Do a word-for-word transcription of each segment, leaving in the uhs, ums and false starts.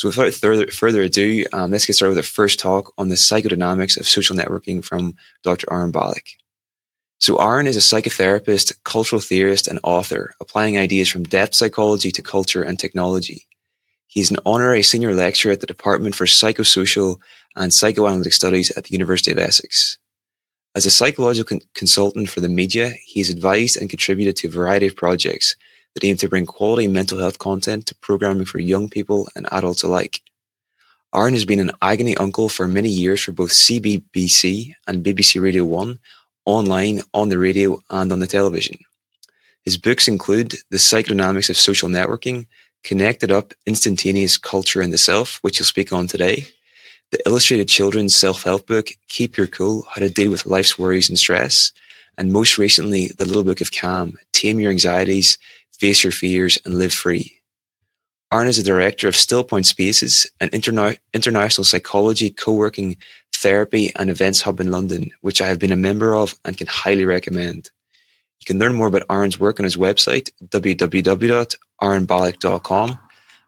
So without further, further ado, um, let's get started with our first talk on the psychodynamics of social networking from Doctor Aaron Balick. So Aaron is a psychotherapist, cultural theorist, and author, applying ideas from depth psychology to culture and technology. He's an honorary senior lecturer at the Department for Psychosocial and Psychoanalytic Studies at the University of Essex. As a psychological con- consultant for the media, he's advised and contributed to a variety of projects that aim to bring quality mental health content to programming for young people and adults alike. Aaron has been an agony uncle for many years for both C B B C and B B C Radio one, online, on the radio, and on the television. His books include The Psychodynamics of Social Networking, Connected Up, Instantaneous Culture and the Self, which he'll speak on today, the illustrated children's self-help book, Keep Your Cool, How to Deal with Life's Worries and Stress, and most recently, The Little Book of Calm, Tame Your Anxieties, Face Your Fears, and Live Free. Aaron is a director of Stillpoint Spaces, an interna- international psychology, co-working, therapy and events hub in London, which I have been a member of and can highly recommend. You can learn more about Aaron's work on his website, w w w dot aaron balick dot com,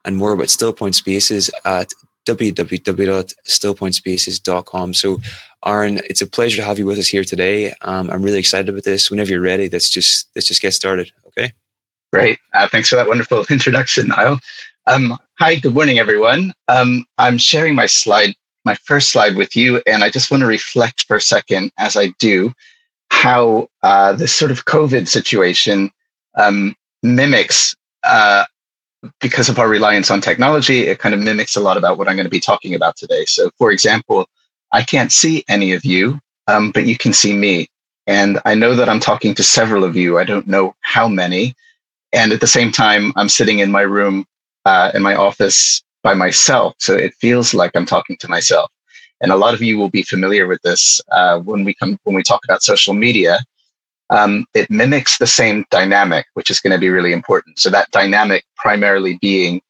and more about Stillpoint Spaces at w w w dot stillpoint spaces dot com. So Aaron, it's a pleasure to have you with us here today. Um, I'm really excited about this. Whenever you're ready, let's just, let's just get started, okay? Great. Uh, thanks for that wonderful introduction, Niall. Um, hi, good morning, everyone. Um, I'm sharing my slide, my first slide with you, and I just want to reflect for a second as I do how uh, this sort of COVID situation um, mimics, uh, because of our reliance on technology, it kind of mimics a lot about what I'm going to be talking about today. So, for example, I can't see any of you, um, but you can see me. And I know that I'm talking to several of you. I don't know how many. And at the same time, I'm sitting in my room, uh, in my office, by myself. So it feels like I'm talking to myself. And a lot of you will be familiar with this uh, when we come when we talk about social media. Um, it mimics the same dynamic, which is going to be really important. So that dynamic primarily being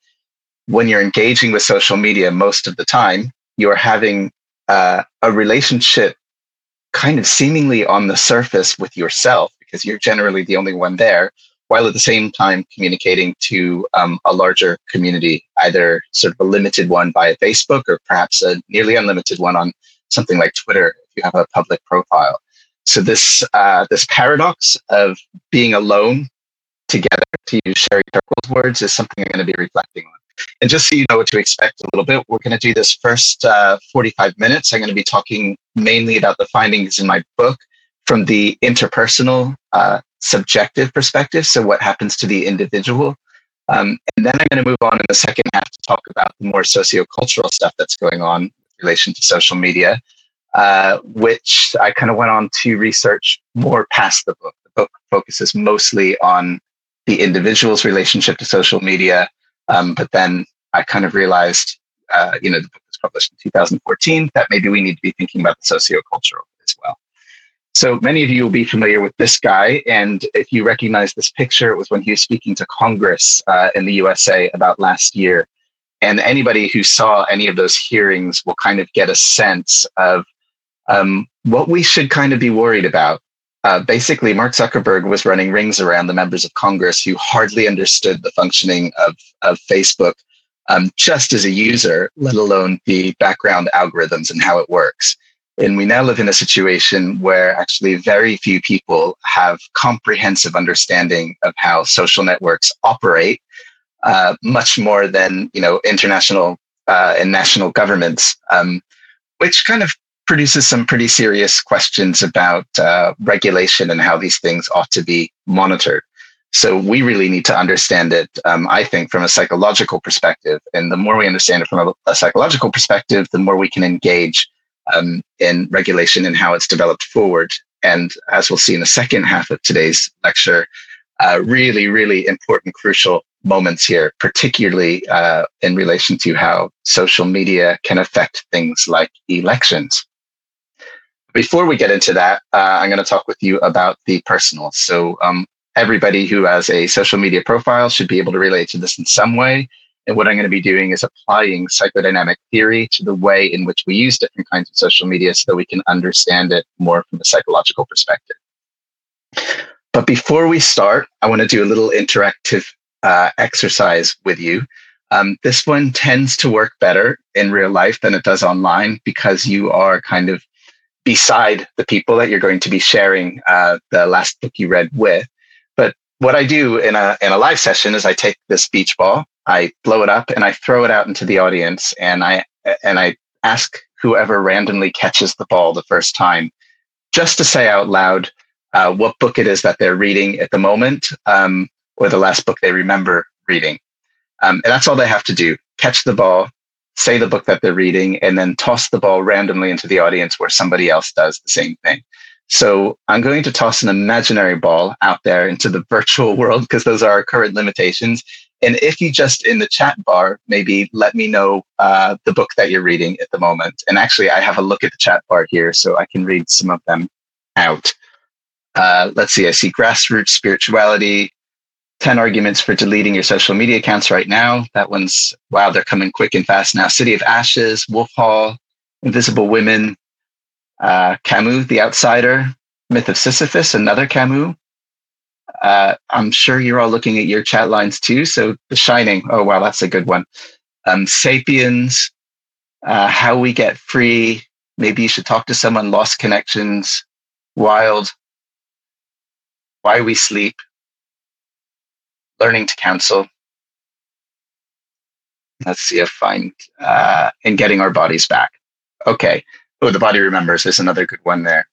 when you're engaging with social media most of the time, you're having uh, a relationship kind of seemingly on the surface with yourself, because you're generally the only one there, while at the same time communicating to um, a larger community, either sort of a limited one via Facebook or perhaps a nearly unlimited one on something like Twitter if you have a public profile. So this uh, this paradox of being alone together, to use Sherry Turkle's words, is something I'm going to be reflecting on. And just so you know what to expect a little bit, we're going to do this first uh, forty-five minutes. I'm going to be talking mainly about the findings in my book from the interpersonal uh subjective perspective, so what happens to the individual. Um, and then I'm going to move on in the second half to talk about the more sociocultural stuff that's going on in relation to social media, uh, which I kind of went on to research more past the book. The book focuses mostly on the individual's relationship to social media, um, but then I kind of realized, uh, you know, the book was published in two thousand fourteen, that maybe we need to be thinking about the sociocultural as well. So many of you will be familiar with this guy, and if you recognize this picture, it was when he was speaking to Congress uh, in the U S A about last year. And anybody who saw any of those hearings will kind of get a sense of um, what we should kind of be worried about. Uh, basically, Mark Zuckerberg was running rings around the members of Congress who hardly understood the functioning of, of Facebook um, just as a user, let alone the background algorithms and how it works. And we now live in a situation where actually very few people have comprehensive understanding of how social networks operate, uh, much more than, you know, international uh, and national governments, um, which kind of produces some pretty serious questions about uh, regulation and how these things ought to be monitored. So we really need to understand it, um, I think, from a psychological perspective. And the more we understand it from a, a psychological perspective, the more we can engage Um, in regulation and how it's developed forward. And as we'll see in the second half of today's lecture, uh, really, really important, crucial moments here, particularly uh, in relation to how social media can affect things like elections. Before we get into that, uh, I'm going to talk with you about the personal. So um, everybody who has a social media profile should be able to relate to this in some way. And what I'm going to be doing is applying psychodynamic theory to the way in which we use different kinds of social media so that we can understand it more from a psychological perspective. But before we start, I want to do a little interactive uh, exercise with you. Um, this one tends to work better in real life than it does online because you are kind of beside the people that you're going to be sharing uh, the last book you read with. But what I do in a in a live session is I take this beach ball, I blow it up, and I throw it out into the audience, and I and I ask whoever randomly catches the ball the first time just to say out loud uh, what book it is that they're reading at the moment, um, or the last book they remember reading. Um, and that's all they have to do. Catch the ball, say the book that they're reading, and then toss the ball randomly into the audience where somebody else does the same thing. So I'm going to toss an imaginary ball out there into the virtual world because those are our current limitations. And if you just in the chat bar, maybe let me know uh, the book that you're reading at the moment. And actually, I have a look at the chat bar here so I can read some of them out. Uh, let's see, I see Grassroots Spirituality, ten Arguments for Deleting Your Social Media Accounts Right Now. That one's, wow, they're coming quick and fast now. City of Ashes, Wolf Hall, Invisible Women, uh, Camus, The Outsider, Myth of Sisyphus, another Camus. Uh, I'm sure you're all looking at your chat lines too. So The Shining, oh, wow, that's a good one. Um, Sapiens, uh, How We Get Free, Maybe You Should Talk to Someone, Lost Connections, Wild, Why We Sleep, Learning to Counsel. Let's see if find uh, and Getting Our Bodies Back. Okay. Oh, The Body Remembers is another good one there.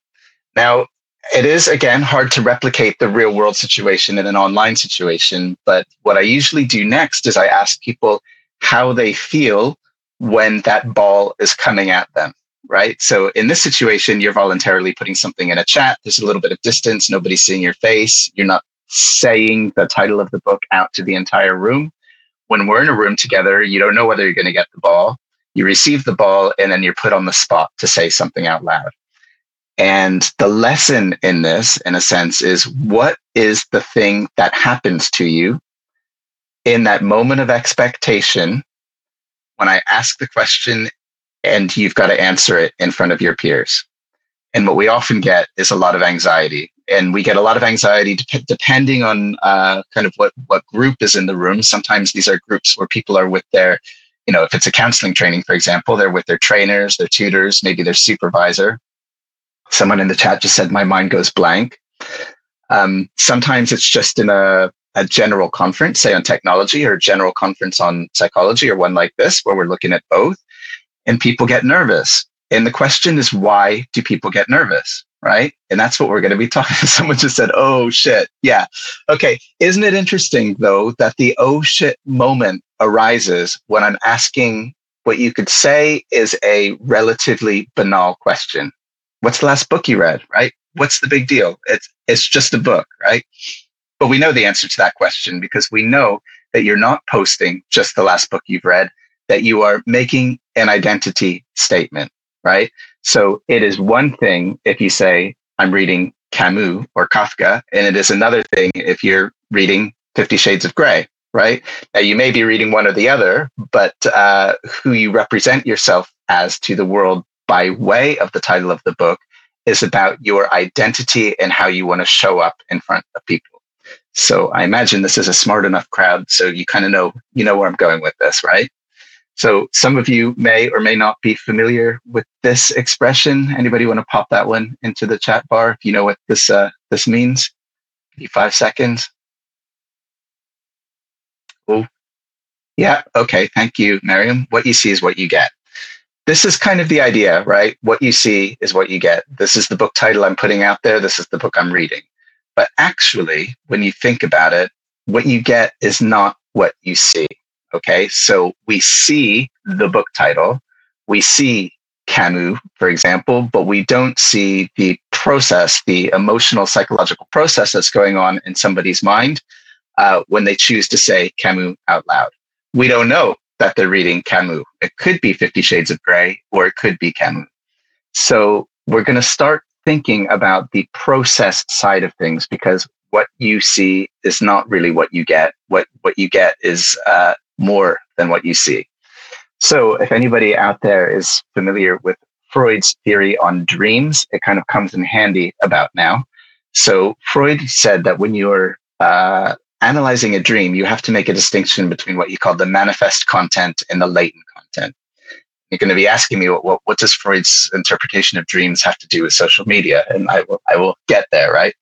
Now, it is, again, hard to replicate the real world situation in an online situation. But what I usually do next is I ask people how they feel when that ball is coming at them, right? So in this situation, you're voluntarily putting something in a chat. There's a little bit of distance. Nobody's seeing your face. You're not saying the title of the book out to the entire room. When we're in a room together, you don't know whether you're going to get the ball. You receive the ball, and then you're put on the spot to say something out loud. And the lesson in this, in a sense, is what is the thing that happens to you in that moment of expectation when I ask the question and you've got to answer it in front of your peers? And what we often get is a lot of anxiety. And we get a lot of anxiety de- depending on uh, kind of what, what group is in the room. Sometimes these are groups where people are with their, you know, if it's a counseling training, for example, they're with their trainers, their tutors, maybe their supervisor. Someone in the chat just said, my mind goes blank. Um, sometimes it's just in a, a general conference, say on technology, or a general conference on psychology, or one like this where we're looking at both, and people get nervous. And the question is, why do people get nervous? Right? And that's what we're going to be talking about. Someone just said, oh, shit. Yeah. Okay. Isn't it interesting, though, that the oh, shit moment arises when I'm asking what you could say is a relatively banal question? What's the last book you read, right? What's the big deal? It's it's just a book, right? But we know the answer to that question because we know that you're not posting just the last book you've read, that you are making an identity statement, right? So it is one thing if you say, I'm reading Camus or Kafka, and it is another thing if you're reading Fifty Shades of Grey, right? Now, you may be reading one or the other, but uh, who you represent yourself as to the world by way of the title of the book is about your identity and how you want to show up in front of people. So I imagine this is a smart enough crowd, so you kind of know, you know where I'm going with this, right? So some of you may or may not be familiar with this expression. Anybody want to pop that one into the chat bar if you know what this uh, this means? Maybe five seconds. Oh, yeah. Okay. Thank you, Miriam. What you see is what you get. This is kind of the idea, right? What you see is what you get. This is the book title I'm putting out there. This is the book I'm reading. But actually, when you think about it, what you get is not what you see. Okay, so we see the book title, we see Camus, for example, but we don't see the process, the emotional, psychological process that's going on in somebody's mind uh, when they choose to say Camus out loud. We don't know that they're reading Camus. It could be Fifty Shades of Grey, or it could be Camus. So we're going to start thinking about the process side of things because what you see is not really what you get. What what you get is... Uh, more than what you see. So if anybody out there is familiar with Freud's theory on dreams, it kind of comes in handy about now. So Freud said that when you're uh, analyzing a dream, you have to make a distinction between what you call the manifest content and the latent content. You're going to be asking me, what, what does Freud's interpretation of dreams have to do with social media? And I will, I will get there, right?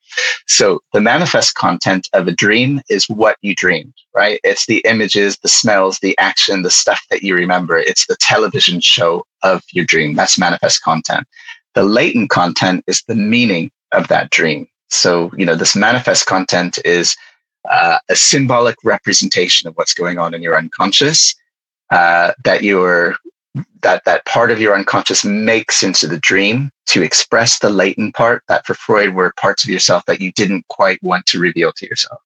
So the manifest content of a dream is what you dreamed, right? It's the images, the smells, the action, the stuff that you remember. It's the television show of your dream. That's manifest content. The latent content is the meaning of that dream. So, you know, this manifest content is uh, a symbolic representation of what's going on in your unconscious, uh, that you're that that part of your unconscious makes into the dream to express the latent part that for Freud were parts of yourself that you didn't quite want to reveal to yourself.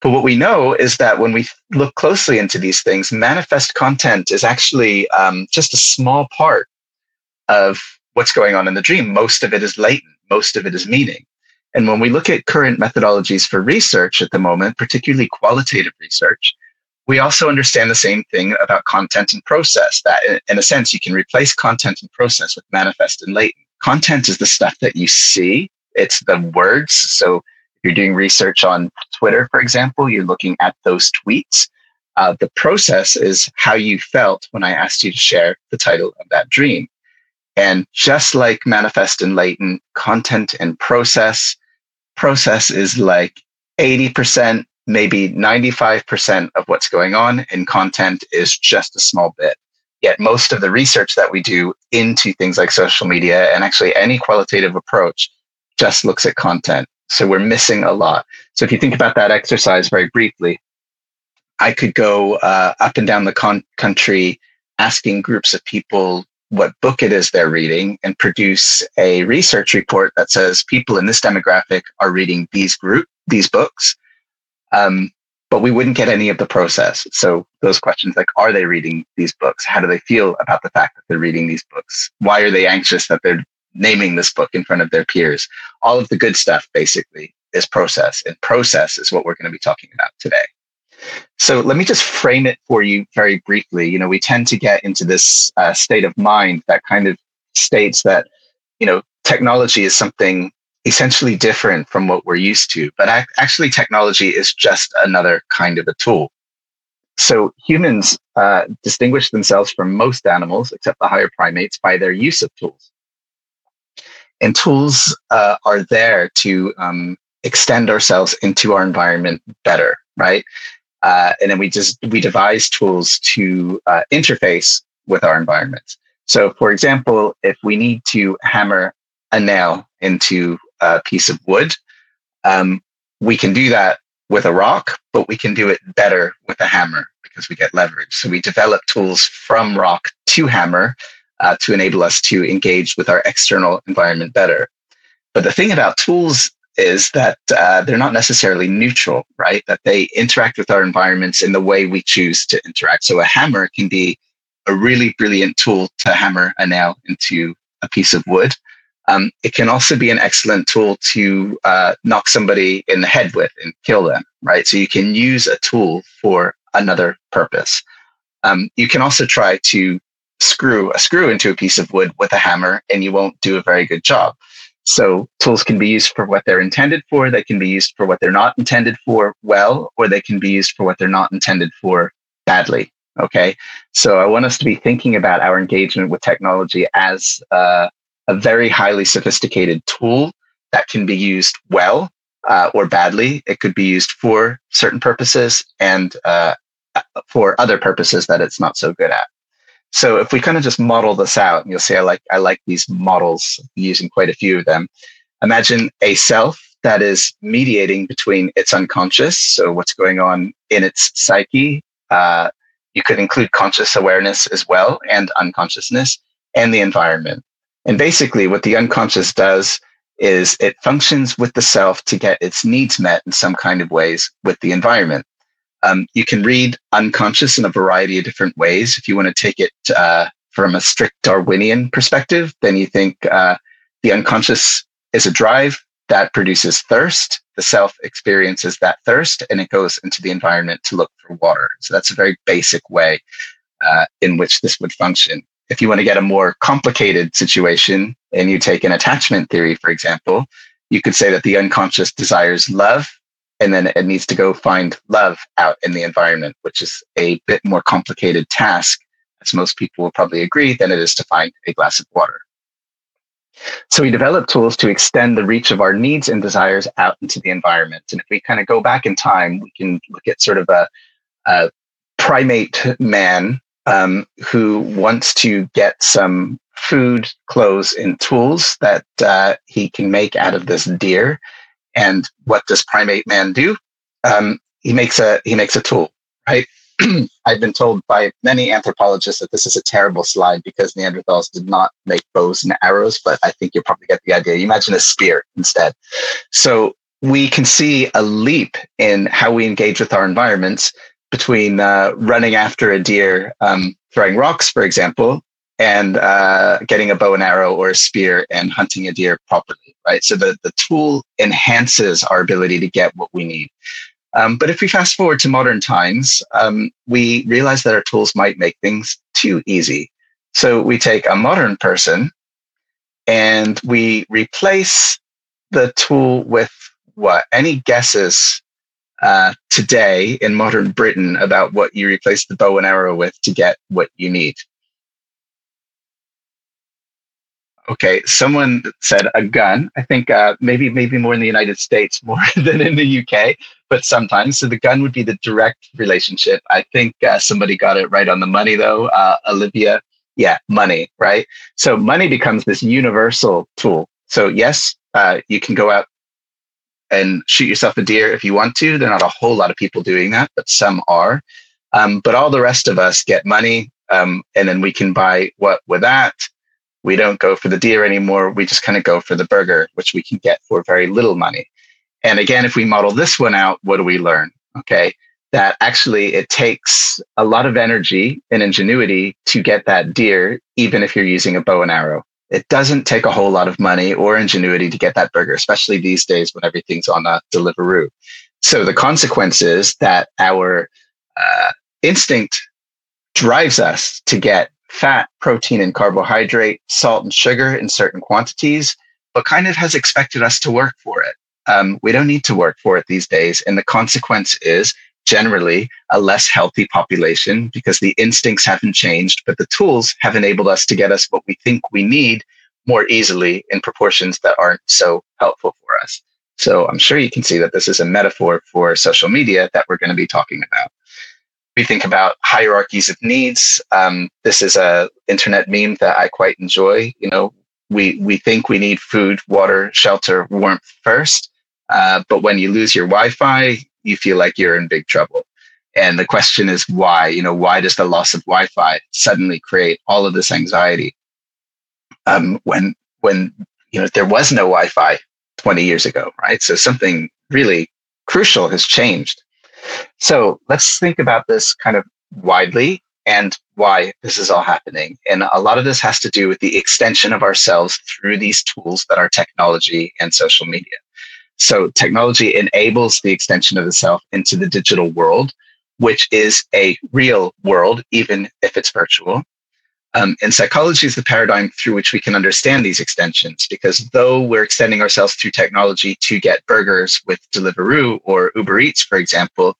But what we know is that when we look closely into these things, manifest content is actually um, just a small part of what's going on in the dream. Most of it is latent. Most of it is meaning. And when we look at current methodologies for research at the moment, particularly qualitative research, we also understand the same thing about content and process, that in a sense, you can replace content and process with manifest and latent. Content is the stuff that you see. It's the words. So if you're doing research on Twitter, for example, you're looking at those tweets. Uh, the process is how you felt when I asked you to share the title of that dream. And just like manifest and latent, content and process, process is like eighty percent, maybe ninety-five percent of what's going on, and content is just a small bit. Yet most of the research that we do into things like social media and actually any qualitative approach just looks at content. So we're missing a lot. So if you think about that exercise very briefly, I could go uh, up and down the con- country asking groups of people what book it is they're reading and produce a research report that says people in this demographic are reading these group, these books. Um, but we wouldn't get any of the process. So those questions like, are they reading these books? How do they feel about the fact that they're reading these books? Why are they anxious that they're naming this book in front of their peers? All of the good stuff basically is process, and process is what we're going to be talking about today. So let me just frame it for you very briefly. You know, we tend to get into this uh, state of mind that kind of states that, you know, technology is something essentially different from what we're used to. But actually, technology is just another kind of a tool. So humans uh, distinguish themselves from most animals, except the higher primates, by their use of tools. And tools uh, are there to um, extend ourselves into our environment better, right? Uh, and then we just we devise tools to uh, interface with our environment. So, for example, if we need to hammer a nail into a piece of wood, um, we can do that with a rock, but we can do it better with a hammer because we get leverage. So we develop tools from rock to hammer uh, to enable us to engage with our external environment better. But the thing about tools is that uh, they're not necessarily neutral, right? That they interact with our environments in the way we choose to interact. So a hammer can be a really brilliant tool to hammer a nail into a piece of wood. Um, it can also be an excellent tool to uh, knock somebody in the head with and kill them, right? So you can use a tool for another purpose. Um, you can also try to screw a screw into a piece of wood with a hammer, and you won't do a very good job. So tools can be used for what they're intended for. They can be used for what they're not intended for well, or they can be used for what they're not intended for badly, okay? So I want us to be thinking about our engagement with technology as uh, a very highly sophisticated tool that can be used well uh, or badly. It could be used for certain purposes and uh, for other purposes that it's not so good at. So if we kind of just model this out, and you'll see I like I like these models, using quite a few of them. Imagine a self that is mediating between its unconscious, so what's going on in its psyche. Uh, you could include conscious awareness as well, and unconsciousness, and the environment. And basically what the unconscious does is it functions with the self to get its needs met in some kind of ways with the environment. Um, you can read unconscious in a variety of different ways. If you want to take it uh, from a strict Darwinian perspective, then you think uh, the unconscious is a drive that produces thirst. The self experiences that thirst, and it goes into the environment to look for water. So that's a very basic way uh, in which this would function. If you want to get a more complicated situation and you take an attachment theory, for example, you could say that the unconscious desires love and then it needs to go find love out in the environment, which is a bit more complicated task, as most people will probably agree, than it is to find a glass of water. So we developed tools to extend the reach of our needs and desires out into the environment. And if we kind of go back in time, we can look at sort of a, a primate man um, who wants to get some food, clothes, and tools that uh, he can make out of this deer. And what does primate man do? Um, he makes a he makes a tool, right? I've been told by many anthropologists that this is a terrible slide because Neanderthals did not make bows and arrows, but I think you probably get the idea. You imagine a spear instead. So we can see a leap in how we engage with our environments between uh, running after a deer, um, throwing rocks, for example, and uh, getting a bow and arrow or a spear and hunting a deer properly, right? So the, the tool enhances our ability to get what we need. Um, but if we fast forward to modern times, um, we realize that our tools might make things too easy. So we take a modern person and we replace the tool with what? Any guesses uh, today in modern Britain about what you replace the bow and arrow with to get what you need? Okay, someone said a gun. I think uh, maybe maybe more in the United States, more than in the U K, but sometimes. So the gun would be the direct relationship. I think uh, somebody got it right on the money, though. Uh, Olivia, yeah, money, right? So money becomes this universal tool. So yes, uh, you can go out and shoot yourself a deer if you want to. There are not a whole lot of people doing that, but some are. Um, but all the rest of us get money, um, and then we can buy what with that. We don't go for the deer anymore. We just kind of go for the burger, which we can get for very little money. And again, if we model this one out, what do we learn? Okay, that actually it takes a lot of energy and ingenuity to get that deer, even if you're using a bow and arrow. It doesn't take a whole lot of money or ingenuity to get that burger, especially these days when everything's on a Deliveroo. So the consequence is that our uh, instinct drives us to get fat, protein, and carbohydrate, salt, and sugar in certain quantities, but kind of has expected us to work for it. Um, we don't need to work for it these days. And the consequence is generally a less healthy population because the instincts haven't changed, but the tools have enabled us to get us what we think we need more easily in proportions that aren't so helpful for us. So I'm sure you can see that this is a metaphor for social media that we're going to be talking about. We think about hierarchies of needs. Um, this is a internet meme that I quite enjoy. You know, we we think we need food, water, shelter, warmth first, uh, but when you lose your Wi-Fi, you feel like you're in big trouble. And the question is why? You know, why does the loss of Wi-Fi suddenly create all of this anxiety? Um, when when you know there was no Wi-Fi twenty years ago, right? So something really crucial has changed. So let's think about this kind of widely and why this is all happening. And a lot of this has to do with the extension of ourselves through these tools that are technology and social media. So technology enables the extension of the self into the digital world, which is a real world, even if it's virtual. Um, and psychology is the paradigm through which we can understand these extensions, because though we're extending ourselves through technology to get burgers with Deliveroo or Uber Eats, for example,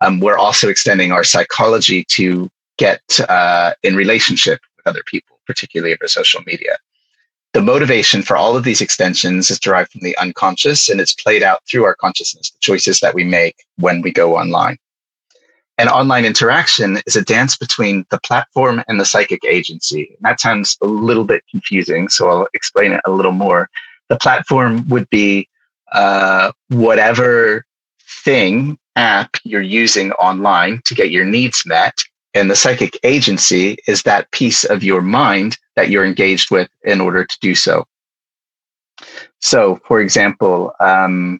um, we're also extending our psychology to get uh, in relationship with other people, particularly over social media. The motivation for all of these extensions is derived from the unconscious, and it's played out through our consciousness, the choices that we make when we go online. And online interaction is a dance between the platform and the psychic agency. And that sounds a little bit confusing, so I'll explain it a little more. The platform would be uh, whatever thing, app you're using online to get your needs met. And the psychic agency is that piece of your mind that you're engaged with in order to do so. So, for example, um,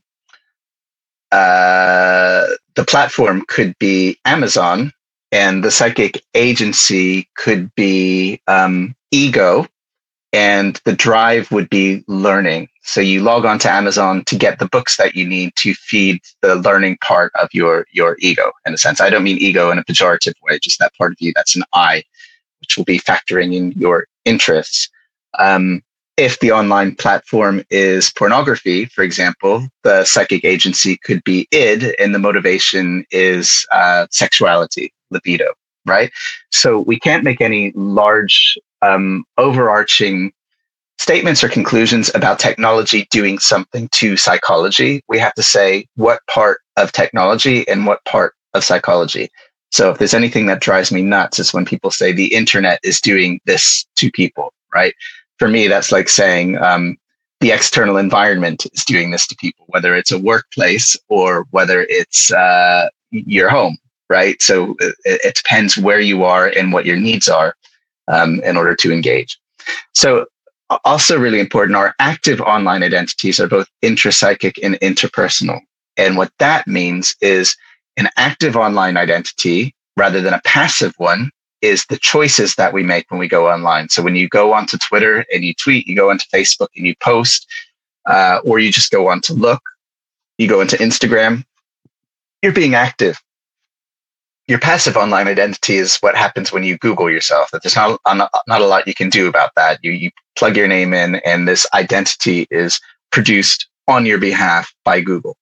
uh, the platform could be Amazon, and the psychic agency could be um, ego, and the drive would be learning. So you log on to Amazon to get the books that you need to feed the learning part of your, your ego, in a sense. I don't mean ego in a pejorative way, just that part of you that's an I, which will be factoring in your interests. Um, if the online platform is pornography, for example, the psychic agency could be id and the motivation is uh, sexuality, libido, right? So we can't make any large um, overarching statements or conclusions about technology doing something to psychology. We have to say what part of technology and what part of psychology. So if there's anything that drives me nuts, it's when people say the internet is doing this to people, right? For me, that's like saying um, the external environment is doing this to people, whether it's a workplace or whether it's uh, your home, right? So it, it depends where you are and what your needs are um, in order to engage. So also really important, our active online identities are both intrapsychic and interpersonal. And what that means is an active online identity, rather than a passive one, is the choices that we make when we go online. So when you go onto Twitter and you tweet, you go onto Facebook and you post, uh, or you just go on to look, you go into Instagram, you're being active. Your passive online identity is what happens when you Google yourself, that there's not, not, not a lot you can do about that. You, you plug your name in and this identity is produced on your behalf by Google.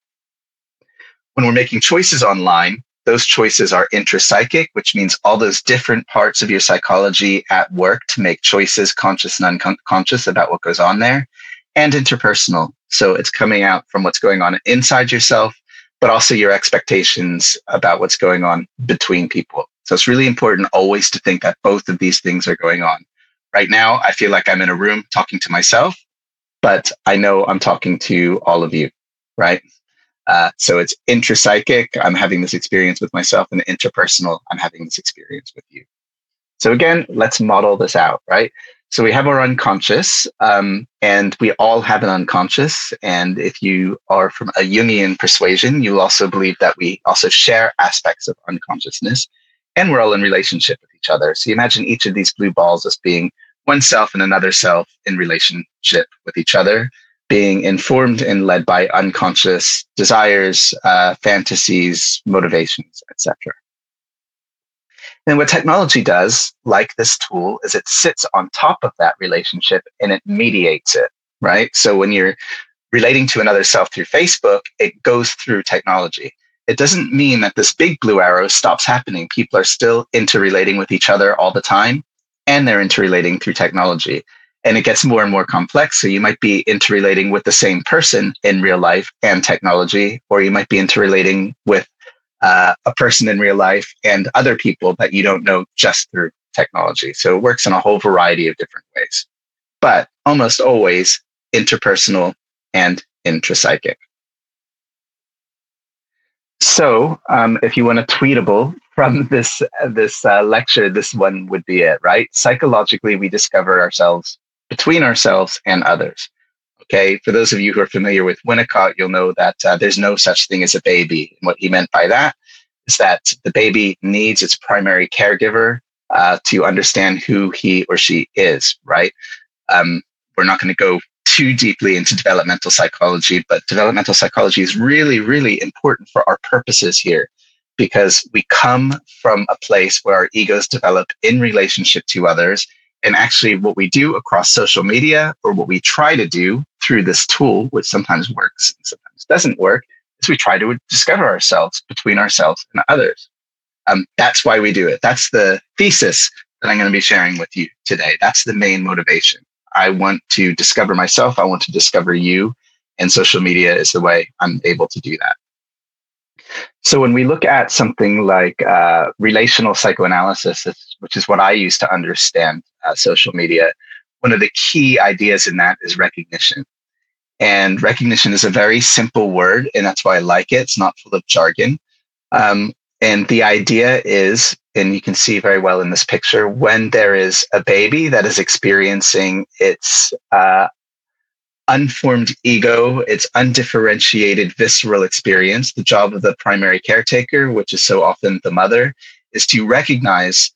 When we're making choices online, those choices are intrapsychic, which means all those different parts of your psychology at work to make choices, conscious and unconscious, about what goes on there, and interpersonal. So it's coming out from what's going on inside yourself, but also your expectations about what's going on between people. So it's really important always to think that both of these things are going on. Right now, I feel like I'm in a room talking to myself, but I know I'm talking to all of you, right? Uh, so it's intrapsychic, I'm having this experience with myself, and interpersonal, I'm having this experience with you. So again, let's model this out, right? So we have our unconscious, um, and we all have an unconscious. And if you are from a Jungian persuasion, you'll also believe that we also share aspects of unconsciousness, and we're all in relationship with each other. So you imagine each of these blue balls as being one self and another self in relationship with each other, being informed and led by unconscious desires, uh, fantasies, motivations, et cetera. And what technology does, like this tool, is it sits on top of that relationship and it mediates it, right? So when you're relating to another self through Facebook, it goes through technology. It doesn't mean that this big blue arrow stops happening. People are still interrelating with each other all the time, and they're interrelating through technology. And it gets more and more complex. So you might be interrelating with the same person in real life and technology, or you might be interrelating with uh, a person in real life and other people that you don't know just through technology. So it works in a whole variety of different ways, but almost always interpersonal and intrapsychic. So um, if you want a tweetable from this, this uh, lecture, this one would be it, right? Psychologically, we discover ourselves between ourselves and others. Okay, for those of you who are familiar with Winnicott, you'll know that uh, there's no such thing as a baby. And what he meant by that is that the baby needs its primary caregiver uh, to understand who he or she is, right? Um, we're not going to go too deeply into developmental psychology, but developmental psychology is really, really important for our purposes here, because we come from a place where our egos develop in relationship to others. And actually what we do across social media, or what we try to do through this tool, which sometimes works and sometimes doesn't work, is we try to discover ourselves between ourselves and others. Um, that's why we do it. That's the thesis that I'm going to be sharing with you today. That's the main motivation. I want to discover myself. I want to discover you. And social media is the way I'm able to do that. So when we look at something like uh, relational psychoanalysis, which is what I use to understand uh, social media, one of the key ideas in that is recognition. And recognition is a very simple word, and that's why I like it. It's not full of jargon. Um, and the idea is, and you can see very well in this picture, when there is a baby that is experiencing its uh, unformed ego, its undifferentiated visceral experience, the job of the primary caretaker, which is so often the mother, is to recognize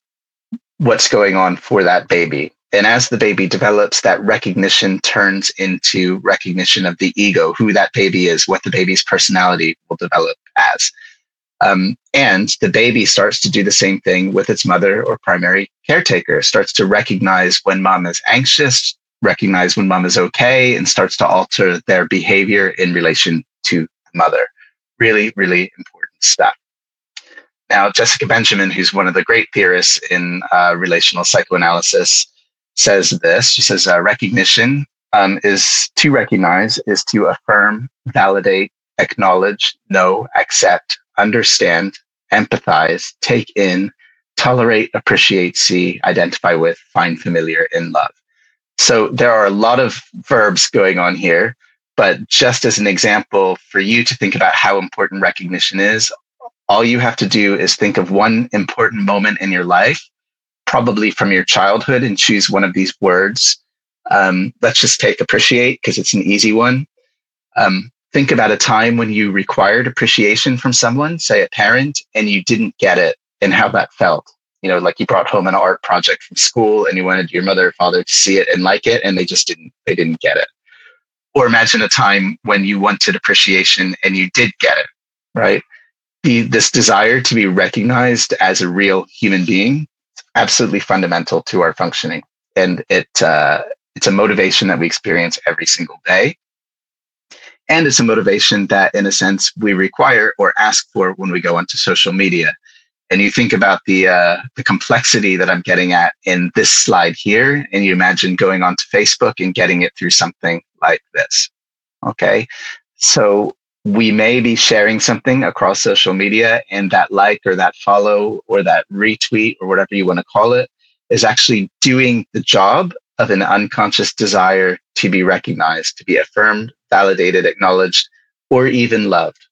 what's going on for that baby. And as the baby develops, that recognition turns into recognition of the ego, who that baby is, what the baby's personality will develop as. Um, and the baby starts to do the same thing with its mother or primary caretaker, starts to recognize when mom is anxious, recognize when mom is okay and starts to alter their behavior in relation to the mother. Really, really important stuff. Now, Jessica Benjamin, who's one of the great theorists in uh, relational psychoanalysis, says this. She says, uh, recognition um, is to recognize, is to affirm, validate, acknowledge, know, accept, understand, empathize, take in, tolerate, appreciate, see, identify with, find familiar, and love. So there are a lot of verbs going on here, but just as an example for you to think about how important recognition is, all you have to do is think of one important moment in your life, probably from your childhood, and choose one of these words. Um, let's just take appreciate because it's an easy one. Um, think about a time when you required appreciation from someone, say a parent, and you didn't get it and how that felt. You know, like you brought home an art project from school and you wanted your mother or father to see it and like it, and they just didn't, they didn't get it. Or imagine a time when you wanted appreciation and you did get it, right? The, this desire to be recognized as a real human being is absolutely fundamental to our functioning. And it uh, it's a motivation that we experience every single day. And it's a motivation that, in a sense, we require or ask for when we go onto social media. And you think about the uh, the complexity that I'm getting at in this slide here, and you imagine going onto Facebook and getting it through something like this. Okay, so we may be sharing something across social media, and that like or that follow or that retweet or whatever you want to call it is actually doing the job of an unconscious desire to be recognized, to be affirmed, validated, acknowledged, or even loved.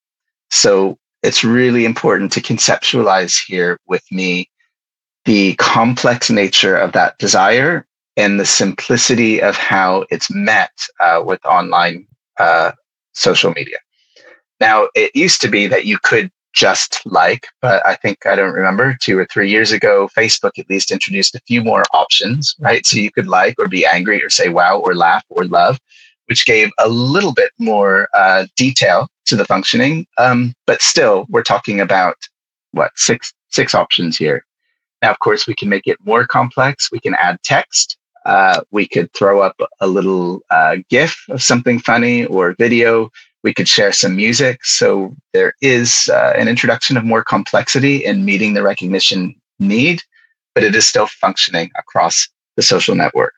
So it's really important to conceptualize here with me the complex nature of that desire and the simplicity of how it's met uh, with online uh, social media. Now, it used to be that you could just like, but I think, I don't remember, two or three years ago, Facebook at least introduced a few more options, right? So you could like or be angry or say wow or laugh or love, which gave a little bit more uh, detail to the functioning. Um, but still, we're talking about, what, six six options here. Now, of course, we can make it more complex. We can add text. Uh, we could throw up a little uh, GIF of something funny or video. We could share some music. So there is uh, an introduction of more complexity in meeting the recognition need, but it is still functioning across the social network.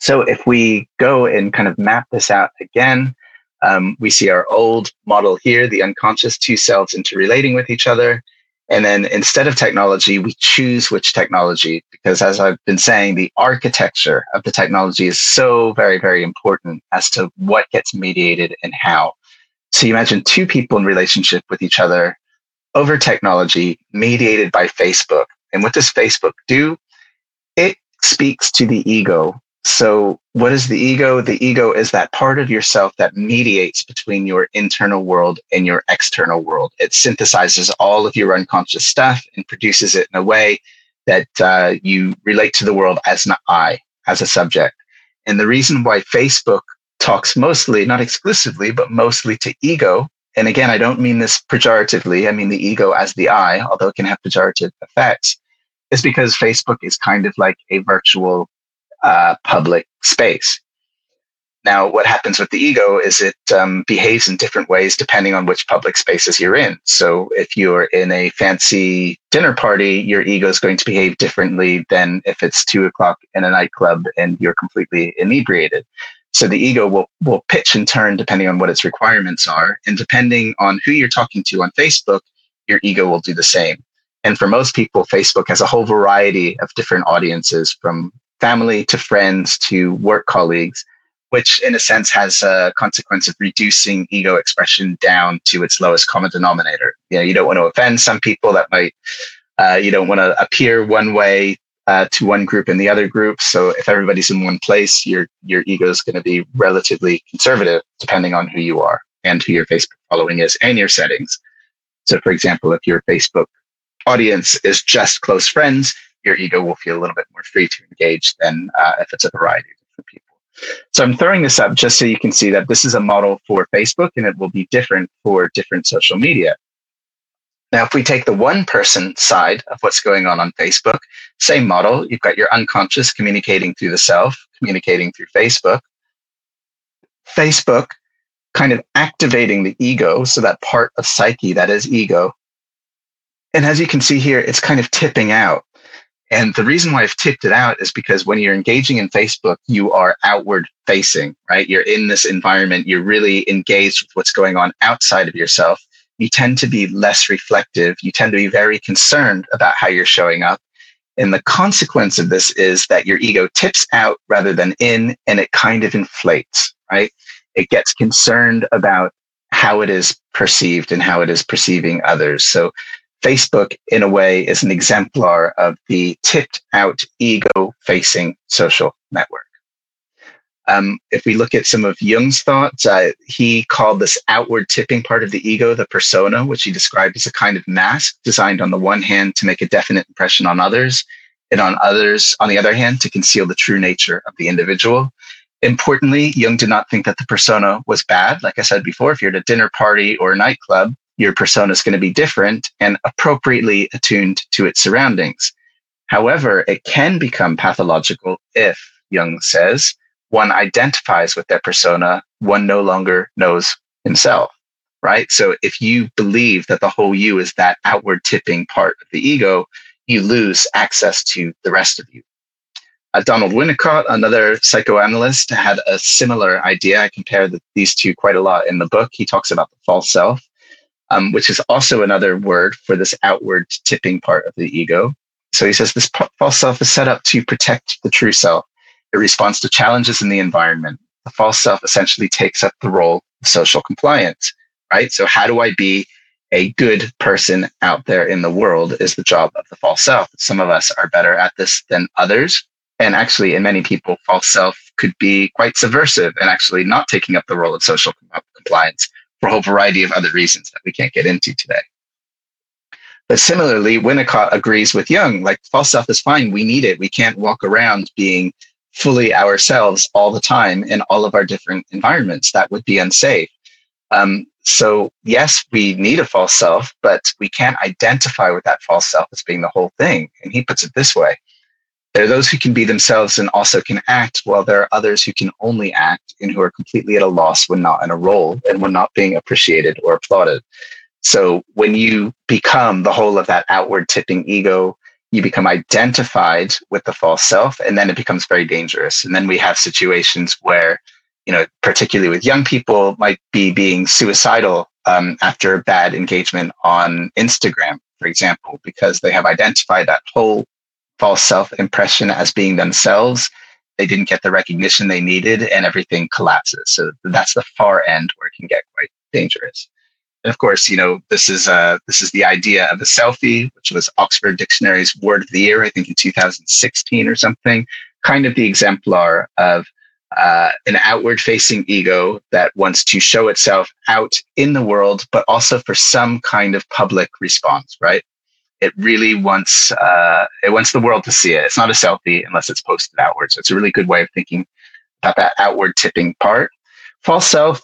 So if we go and kind of map this out again, um, we see our old model here, the unconscious two selves interrelating with each other. And then instead of technology, we choose which technology, because as I've been saying, the architecture of the technology is so very, very important as to what gets mediated and how. So you imagine two people in relationship with each other over technology mediated by Facebook. And what does Facebook do? It speaks to the ego. So what is the ego? The ego is that part of yourself that mediates between your internal world and your external world. It synthesizes all of your unconscious stuff and produces it in a way that uh, you relate to the world as an I, as a subject. And the reason why Facebook talks mostly, not exclusively, but mostly to ego, and again, I don't mean this pejoratively, I mean the ego as the I, although it can have pejorative effects, is because Facebook is kind of like a virtual Uh, public space. Now, what happens with the ego is it um, behaves in different ways depending on which public spaces you're in. So if you're in a fancy dinner party, your ego is going to behave differently than if it's two o'clock in a nightclub and you're completely inebriated. So the ego will, will pitch and turn depending on what its requirements are. And depending on who you're talking to on Facebook, your ego will do the same. And for most people, Facebook has a whole variety of different audiences, from family to friends to work colleagues, which in a sense has a consequence of reducing ego expression down to its lowest common denominator. You know, you don't want to offend some people that might, uh, you don't want to appear one way uh, to one group and the other group. So if everybody's in one place, your your ego is going to be relatively conservative depending on who you are and who your Facebook following is and your settings. So for example, if your Facebook audience is just close friends, your ego will feel a little bit more free to engage than uh, if it's a variety of different people. So I'm throwing this up just so you can see that this is a model for Facebook and it will be different for different social media. Now, if we take the one person side of what's going on on Facebook, same model, you've got your unconscious communicating through the self, communicating through Facebook. Facebook kind of activating the ego, so that part of psyche that is ego. And as you can see here, it's kind of tipping out. And the reason why I've tipped it out is because when you're engaging in Facebook, you are outward facing, right? You're in this environment. You're really engaged with what's going on outside of yourself. You tend to be less reflective. You tend to be very concerned about how you're showing up. And the consequence of this is that your ego tips out rather than in, and it kind of inflates, right? It gets concerned about how it is perceived and how it is perceiving others. So Facebook, in a way, is an exemplar of the tipped out ego-facing social network. Um, if we look at some of Jung's thoughts, uh, he called this outward tipping part of the ego the persona, which he described as a kind of mask designed on the one hand to make a definite impression on others, and on others, on the other hand, to conceal the true nature of the individual. Importantly, Jung did not think that the persona was bad. Like I said before, if you're at a dinner party or a nightclub, your persona is going to be different and appropriately attuned to its surroundings. However, it can become pathological if, Jung says, one identifies with their persona, one no longer knows himself, right? So if you believe that the whole you is that outward tipping part of the ego, you lose access to the rest of you. Uh, Donald Winnicott, another psychoanalyst, had a similar idea. I compare the, these two quite a lot in the book. He talks about the false self, um, which is also another word for this outward tipping part of the ego. So he says this p- false self is set up to protect the true self. It responds to challenges in the environment. The false self essentially takes up the role of social compliance, right? So how do I be a good person out there in the world is the job of the false self. Some of us are better at this than others. And actually, in many people, false self could be quite subversive and actually not taking up the role of social compliance for a whole variety of other reasons that we can't get into today. But similarly, Winnicott agrees with Jung, like false self is fine. We need it. We can't walk around being fully ourselves all the time in all of our different environments. That would be unsafe. Um, so yes, we need a false self, but we can't identify with that false self as being the whole thing. And he puts it this way. There are those who can be themselves and also can act, while there are others who can only act and who are completely at a loss when not in a role and when not being appreciated or applauded. So when you become the whole of that outward tipping ego, you become identified with the false self, and then it becomes very dangerous. And then we have situations where, you know, particularly with young people, might be being suicidal um, after a bad engagement on Instagram, for example, because they have identified that whole false self impression as being themselves. They didn't get the recognition they needed, and everything collapses. So that's the far end where it can get quite dangerous. And of course, you know, this is uh, this is the idea of the selfie, which was Oxford Dictionary's word of the year, I think in two thousand sixteen or something, kind of the exemplar of uh, an outward-facing ego that wants to show itself out in the world, but also for some kind of public response, right? It really wants uh, it wants the world to see it. It's not a selfie unless it's posted outward. So it's a really good way of thinking about that outward tipping part. False self,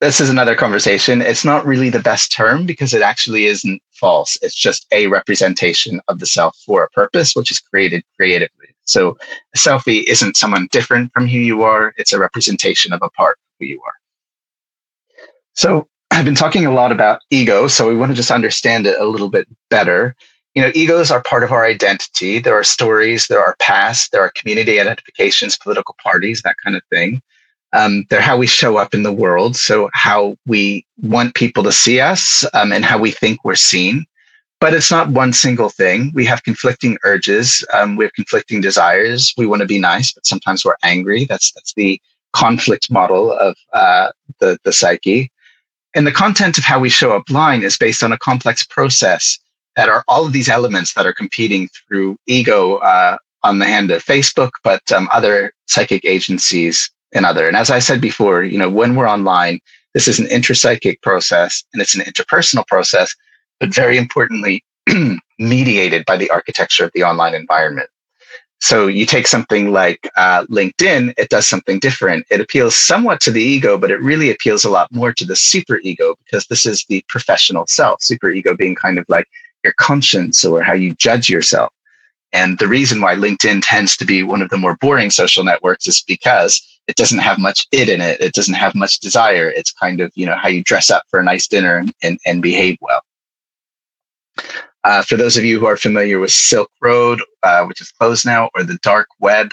this is another conversation. It's not really the best term because it actually isn't false. It's just a representation of the self for a purpose, which is created creatively. So a selfie isn't someone different from who you are. It's a representation of a part of who you are. So I've been talking a lot about ego, so we want to just understand it a little bit better. You know, egos are part of our identity. There are stories, there are past, there are community identifications, political parties, that kind of thing. Um, they're how we show up in the world, so how we want people to see us um, and how we think we're seen. But it's not one single thing. We have conflicting urges. Um, we have conflicting desires. We want to be nice, but sometimes we're angry. That's that's the conflict model of uh, the, the psyche. And the content of how we show up line is based on a complex process that are all of these elements that are competing through ego uh, on the hand of Facebook, but um, other psychic agencies and other. And as I said before, you know, when we're online, this is an interpsychic process and it's an interpersonal process, but very importantly, mediated by the architecture of the online environment. So you take something like uh, LinkedIn, it does something different. It appeals somewhat to the ego, but it really appeals a lot more to the superego because this is the professional self, superego being kind of like your conscience or how you judge yourself. And the reason why LinkedIn tends to be one of the more boring social networks is because it doesn't have much it in it. It doesn't have much desire. It's kind of, you know, how you dress up for a nice dinner and, and behave well. Uh, for those of you who are familiar with Silk Road, uh, which is closed now, or the dark web,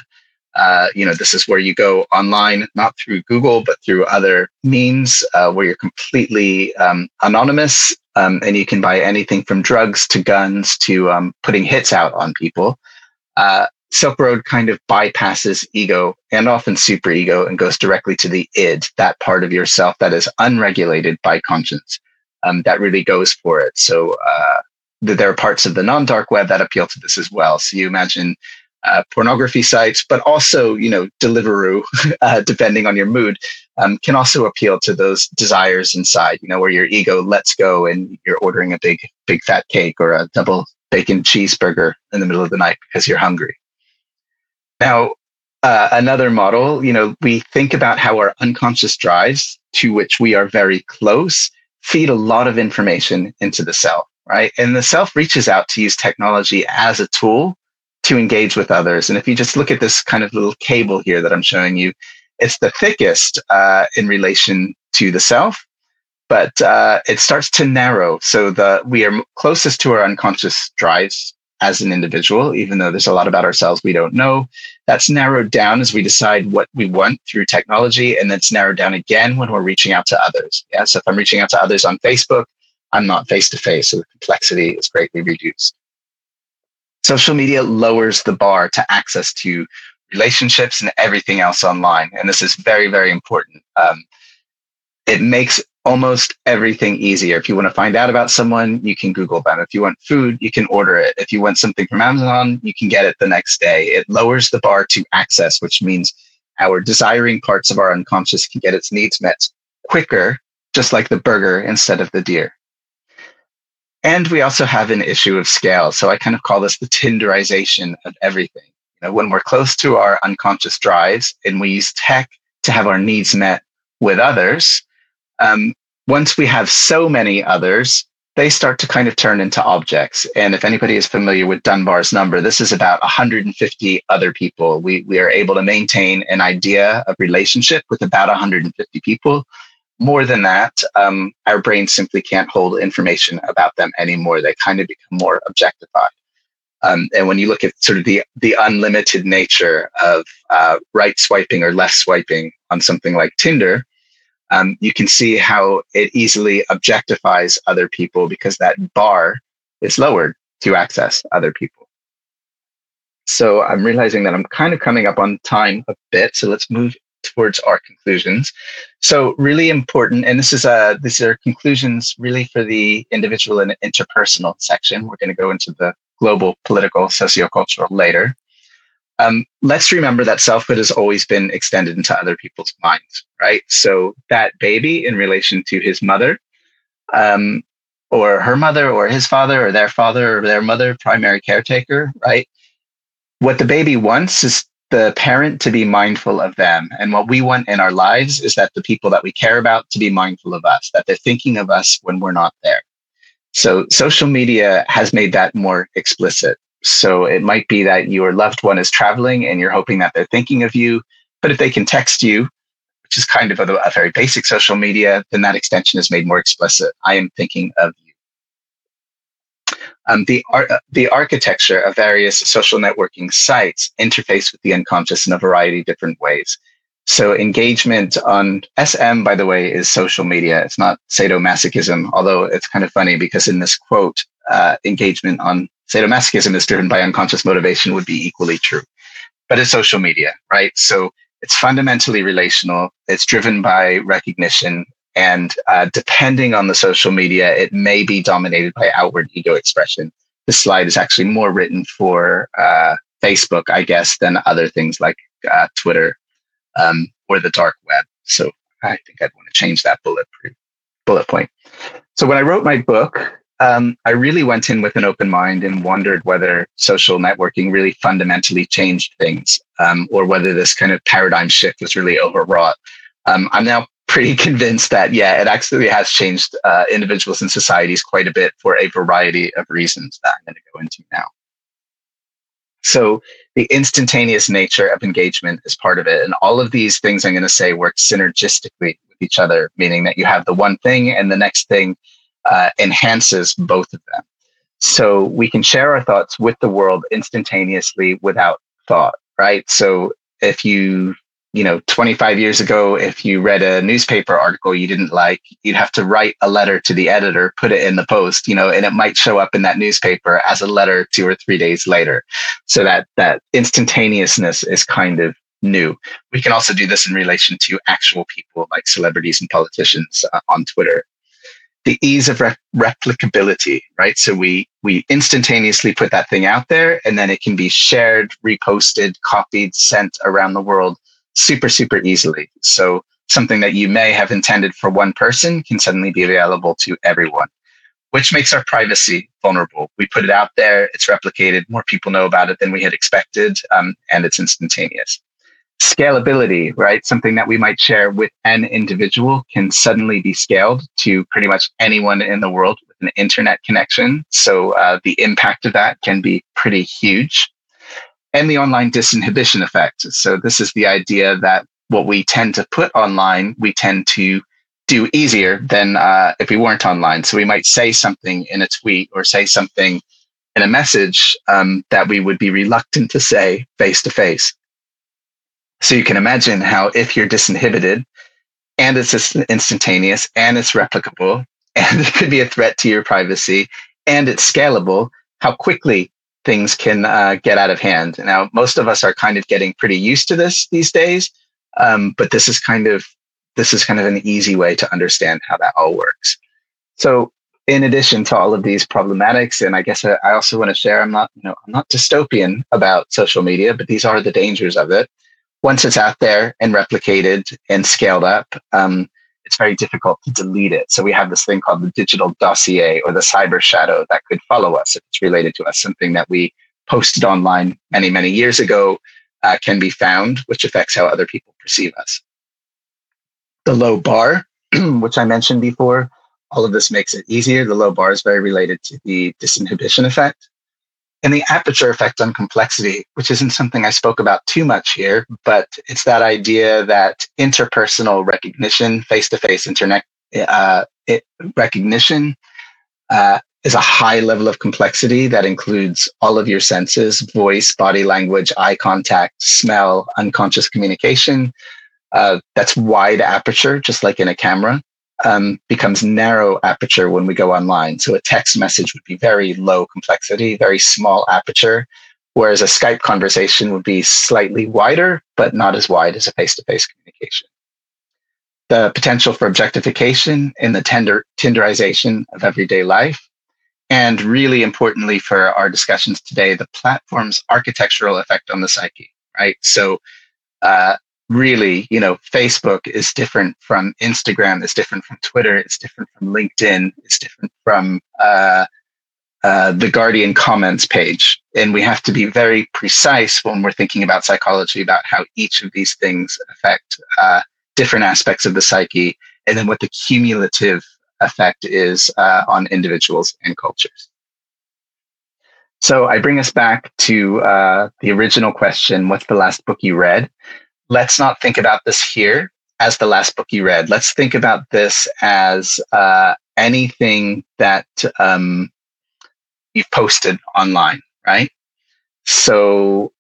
uh, you know, this is where you go online, not through Google, but through other means, uh, where you're completely um, anonymous. Um, and you can buy anything from drugs to guns to um, putting hits out on people. Uh, Silk Road kind of bypasses ego and often superego and goes directly to the id, that part of yourself that is unregulated by conscience. Um, that really goes for it. So uh, th- there are parts of the non-dark web that appeal to this as well. So you imagine uh, pornography sites, but also, you know, Deliveroo, uh, depending on your mood. Um, can also appeal to those desires inside, you know, where your ego lets go and you're ordering a big, big fat cake or a double bacon cheeseburger in the middle of the night because you're hungry. Now, uh, another model, you know, we think about how our unconscious drives, to which we are very close, feed a lot of information into the self, right? And the self reaches out to use technology as a tool to engage with others. And if you just look at this kind of little cable here that I'm showing you, it's the thickest uh, in relation to the self, but uh, it starts to narrow. So the we are closest to our unconscious drives as an individual, even though there's a lot about ourselves we don't know. That's narrowed down as we decide what we want through technology, and that's narrowed down again when we're reaching out to others. Yeah, so if I'm reaching out to others on Facebook, I'm not face-to-face, so the complexity is greatly reduced. Social media lowers the bar to access to relationships and everything else online. And this is very, very important. Um, it makes almost everything easier. If you want to find out about someone, you can Google them. If you want food, you can order it. If you want something from Amazon, you can get it the next day. It lowers the bar to access, which means our desiring parts of our unconscious can get its needs met quicker, just like the burger instead of the deer. And we also have an issue of scale. So I kind of call this the Tinderization of everything. When we're close to our unconscious drives and we use tech to have our needs met with others, um, once we have so many others, they start to kind of turn into objects. And if anybody is familiar with Dunbar's number, this is about one hundred fifty other people. We we are able to maintain an idea of relationship with about one hundred fifty people. More than that, um, our brain simply can't hold information about them anymore. They kind of become more objectified. Um, and when you look at sort of the the unlimited nature of uh, right swiping or left swiping on something like Tinder, um, you can see how it easily objectifies other people because that bar is lowered to access other people. So I'm realizing that I'm kind of coming up on time a bit. So let's move towards our conclusions. So really important, and this is a these are conclusions really for the individual and interpersonal section. We're going to go into the global, political, sociocultural later. Um, let's remember that selfhood has always been extended into other people's minds, right? So that baby in relation to his mother, um, or her mother, or his father, or their father, or their mother, primary caretaker, right? What the baby wants is the parent to be mindful of them. And what we want in our lives is that the people that we care about to be mindful of us, that they're thinking of us when we're not there. So social media has made that more explicit. So it might be that your loved one is traveling and you're hoping that they're thinking of you. But if they can text you, which is kind of a, a very basic social media, then that extension is made more explicit. I am thinking of you. Um, the, ar- the architecture of various social networking sites interface with the unconscious in a variety of different ways. So engagement on S M, by the way, is social media. It's not sadomasochism, although it's kind of funny because in this quote, uh, engagement on sadomasochism is driven by unconscious motivation would be equally true. But it's social media, right? So it's fundamentally relational. It's driven by recognition. And uh, depending on the social media, it may be dominated by outward ego expression. This slide is actually more written for uh, Facebook, I guess, than other things like uh, Twitter. Um, or the dark web. So I think I'd want to change that bullet bullet point. So when I wrote my book, um, I really went in with an open mind and wondered whether social networking really fundamentally changed things, um, or whether this kind of paradigm shift was really overwrought. Um, I'm now pretty convinced that, yeah, it actually has changed uh, individuals and societies quite a bit for a variety of reasons that I'm going to go into now. So the instantaneous nature of engagement is part of it. And all of these things I'm going to say work synergistically with each other, meaning that you have the one thing and the next thing uh, enhances both of them. So we can share our thoughts with the world instantaneously without thought, right? So if you, you know, twenty-five years ago, if you read a newspaper article you didn't like, you'd have to write a letter to the editor, put it in the post, you know, and it might show up in that newspaper as a letter two or three days later. So that, that instantaneousness is kind of new. We can also do this in relation to actual people like celebrities and politicians uh, on Twitter. The ease of re- replicability, right? So we we instantaneously put that thing out there, and then it can be shared, reposted, copied, sent around the world super, super easily. So something that you may have intended for one person can suddenly be available to everyone, which makes our privacy vulnerable. We put it out there, it's replicated, more people know about it than we had expected, um, and it's instantaneous. Scalability, right? Something that we might share with an individual can suddenly be scaled to pretty much anyone in the world with an internet connection. So uh, the impact of that can be pretty huge. And the online disinhibition effect. So this is the idea that what we tend to put online, we tend to do easier than uh, if we weren't online. So we might say something in a tweet or say something in a message um, that we would be reluctant to say face to face. So you can imagine how if you're disinhibited and it's instantaneous and it's replicable and it could be a threat to your privacy and it's scalable, how quickly things can uh, get out of hand. Now, most of us are kind of getting pretty used to this these days, um, but this is kind of this is kind of an easy way to understand how that all works. So in addition to all of these problematics, and I guess I also want to share, I'm not, you know, I'm not dystopian about social media, but these are the dangers of it. Once it's out there and replicated and scaled up, um, it's very difficult to delete it. So we have this thing called the digital dossier or the cyber shadow that could follow us if it's related to us. Something that we posted online many, many years ago uh, can be found, which affects how other people perceive us. The low bar, which I mentioned before, all of this makes it easier. The low bar is very related to the disinhibition effect. And the aperture effect on complexity, which isn't something I spoke about too much here, but it's that idea that interpersonal recognition, face-to-face internet uh, it, recognition uh, is a high level of complexity that includes all of your senses, voice, body language, eye contact, smell, unconscious communication. Uh, that's wide aperture, just like in a camera. Um, becomes narrow aperture when we go online. So a text message would be very low complexity, very small aperture, whereas a Skype conversation would be slightly wider, but not as wide as a face-to-face communication. The potential for objectification in the tender, Tinderization of everyday life, and really importantly for our discussions today, the platform's architectural effect on the psyche, right? So, uh, Really, you know, Facebook is different from Instagram, it's different from Twitter, it's different from LinkedIn, it's different from uh, uh, the Guardian comments page. And we have to be very precise when we're thinking about psychology about how each of these things affect uh, different aspects of the psyche and then what the cumulative effect is uh, on individuals and cultures. So I bring us back to uh, the original question, what's the last book you read? Let's not think about this here as the last book you read. Let's think about this as uh, anything that um, you've posted online, right? So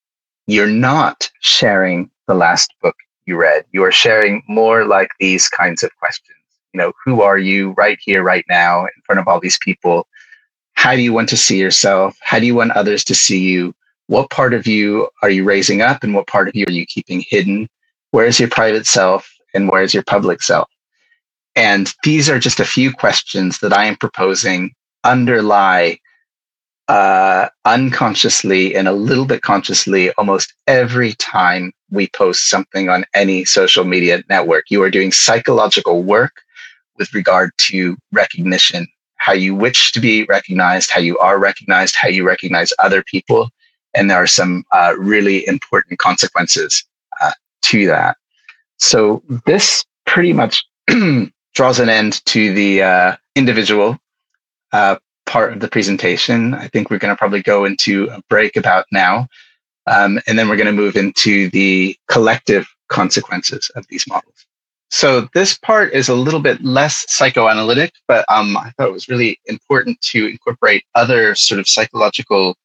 you're not sharing the last book you read. You are sharing more like these kinds of questions. You know, who are you right here, right now, in front of all these people? How do you want to see yourself? How do you want others to see you? What part of you are you raising up and what part of you are you keeping hidden? Where is your private self and where is your public self? And these are just a few questions that I am proposing underlie uh, unconsciously and a little bit consciously almost every time we post something on any social media network. You are doing psychological work with regard to recognition, how you wish to be recognized, how you are recognized, how you recognize other people. And there are some uh, really important consequences uh, to that. So this pretty much draws an end to the uh, individual uh, part of the presentation. I think we're going to probably go into a break about now. Um, and then we're going to move into the collective consequences of these models. So this part is a little bit less psychoanalytic, but um, I thought it was really important to incorporate other sort of psychological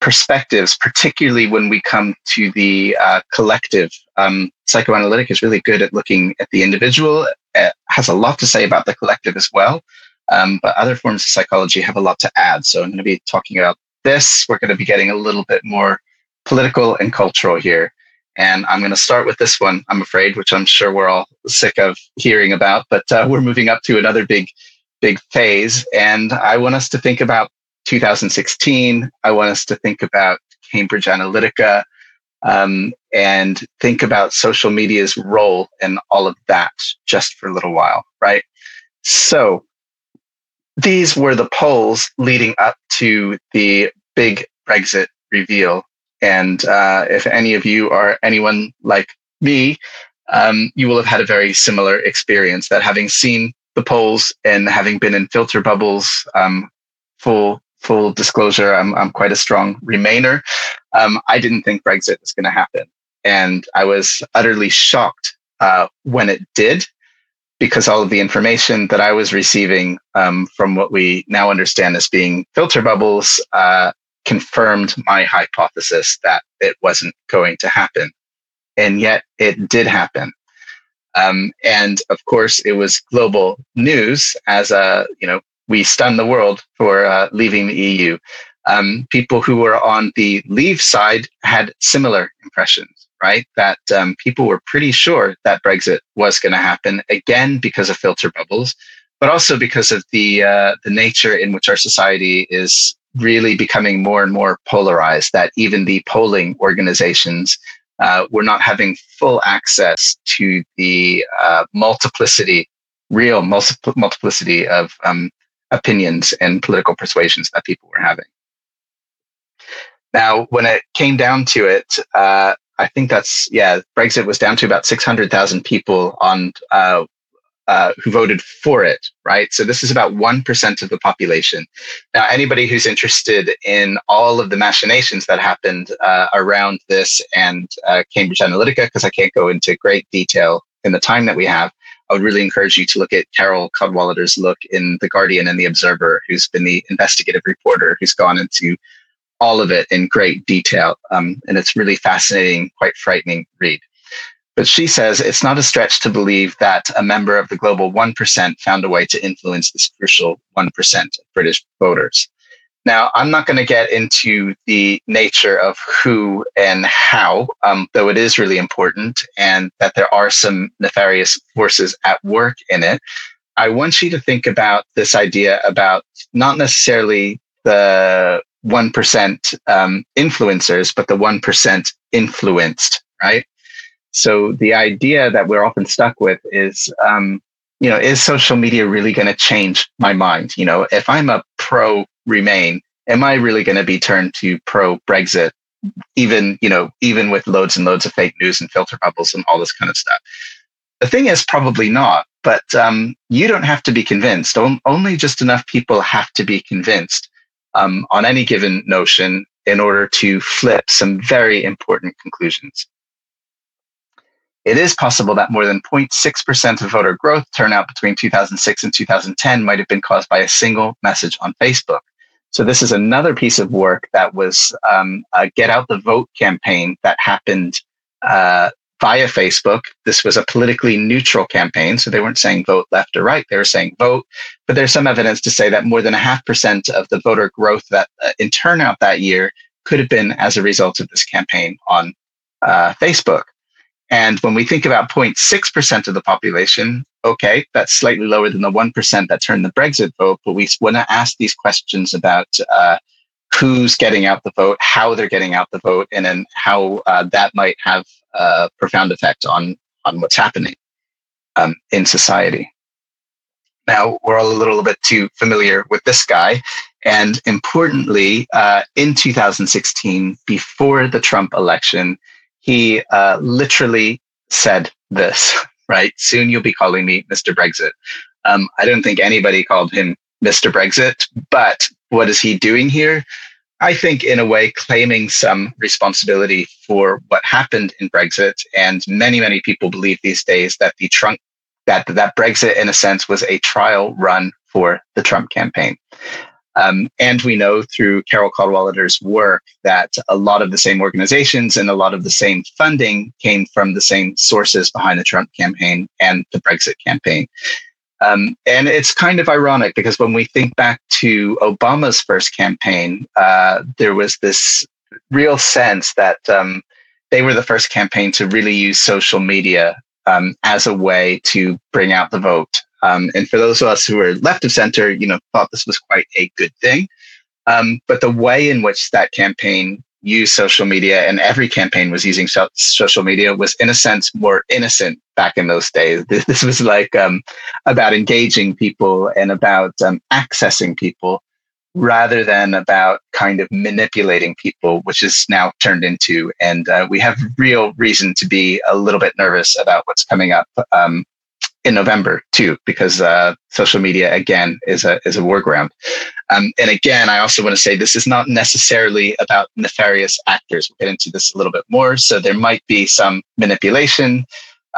perspectives, particularly when we come to the uh, collective. Um, psychoanalytic is really good at looking at the individual. It has a lot to say about the collective as well, um, but other forms of psychology have a lot to add. So I'm going to be talking about this. We're going to be getting a little bit more political and cultural here. And I'm going to start with this one, I'm afraid, which I'm sure we're all sick of hearing about, but uh, we're moving up to another big, big phase. And I want us to think about two thousand sixteen. I want us to think about Cambridge Analytica um, and think about social media's role in all of that just for a little while, right? So these were the polls leading up to the big Brexit reveal. And uh, if any of you are anyone like me, um, you will have had a very similar experience that having seen the polls and having been in filter bubbles, um, full full disclosure, I'm, I'm quite a strong Remainer. Um, I didn't think Brexit was going to happen. And I was utterly shocked uh, when it did, because all of the information that I was receiving um, from what we now understand as being filter bubbles uh, confirmed my hypothesis that it wasn't going to happen. And yet it did happen. Um, and of course, it was global news as a, you know, we stunned the world for uh, leaving the E U. Um, people who were on the leave side had similar impressions, right? That um, people were pretty sure that Brexit was going to happen, again, because of filter bubbles, but also because of the uh, the nature in which our society is really becoming more and more polarized, that even the polling organizations uh, were not having full access to the uh, multiplicity, real multi- multiplicity of um, opinions and political persuasions that people were having. Now, when it came down to it, uh, I think that's, yeah, Brexit was down to about six hundred thousand people on uh, Uh, who voted for it, right? So this is about one percent of the population. Now, anybody who's interested in all of the machinations that happened uh, around this and uh, Cambridge Analytica, because I can't go into great detail in the time that we have, I would really encourage you to look at Carol Cadwalader's look in The Guardian and The Observer, who's been the investigative reporter who's gone into all of it in great detail. Um, and it's really fascinating, quite frightening read. But she says it's not a stretch to believe that a member of the global one percent found a way to influence this crucial one percent of British voters. Now, I'm not going to get into the nature of who and how, um, though it is really important and that there are some nefarious forces at work in it. I want you to think about this idea about not necessarily the one percent um, influencers, but the one percent influenced, right? So the idea that we're often stuck with is, um, you know, is social media really going to change my mind? You know, if I'm a pro-Remain, am I really going to be turned to pro-Brexit, even, you know, even with loads and loads of fake news and filter bubbles and all this kind of stuff? The thing is probably not, but um, you don't have to be convinced. Only just enough people have to be convinced um, on any given notion in order to flip some very important conclusions. It is possible that more than zero point six percent of voter growth turnout between two thousand six and two thousand ten might have been caused by a single message on Facebook. So this is another piece of work that was um, a Get Out the Vote campaign that happened uh, via Facebook. This was a politically neutral campaign, so they weren't saying vote left or right. They were saying vote. But there's some evidence to say that more than a half percent of the voter growth that uh, in turnout that year could have been as a result of this campaign on uh, Facebook. And when we think about zero point six percent of the population, okay, that's slightly lower than the one percent that turned the Brexit vote, but we want to ask these questions about uh, who's getting out the vote, how they're getting out the vote, and then how uh, that might have a profound effect on, on what's happening um, in society. Now, we're all a little bit too familiar with this guy. And importantly, uh, in two thousand sixteen, before the Trump election, He uh, literally said this, right? Soon you'll be calling me Mister Brexit. Um, I don't think anybody called him Mister Brexit, but what is he doing here? I think, in a way, claiming some responsibility for what happened in Brexit. And many, many people believe these days that the Trump, that that Brexit, in a sense, was a trial run for the Trump campaign. Um, and we know through Carol Cadwalader's work that a lot of the same organizations and a lot of the same funding came from the same sources behind the Trump campaign and the Brexit campaign. Um, and it's kind of ironic because when we think back to Obama's first campaign, uh, there was this real sense that um, they were the first campaign to really use social media um, as a way to bring out the vote. Um, and for those of us who are left of center, you know, thought this was quite a good thing. Um, but the way in which that campaign used social media, and every campaign was using so- social media, was in a sense more innocent back in those days. This, this was like um, about engaging people and about um, accessing people rather than about kind of manipulating people, which is now turned into. And uh, we have real reason to be a little bit nervous about what's coming up. Um, In November too, because uh, social media again is a is a war ground. Um, and again, I also want to say this is not necessarily about nefarious actors. We'll get into this a little bit more. So there might be some manipulation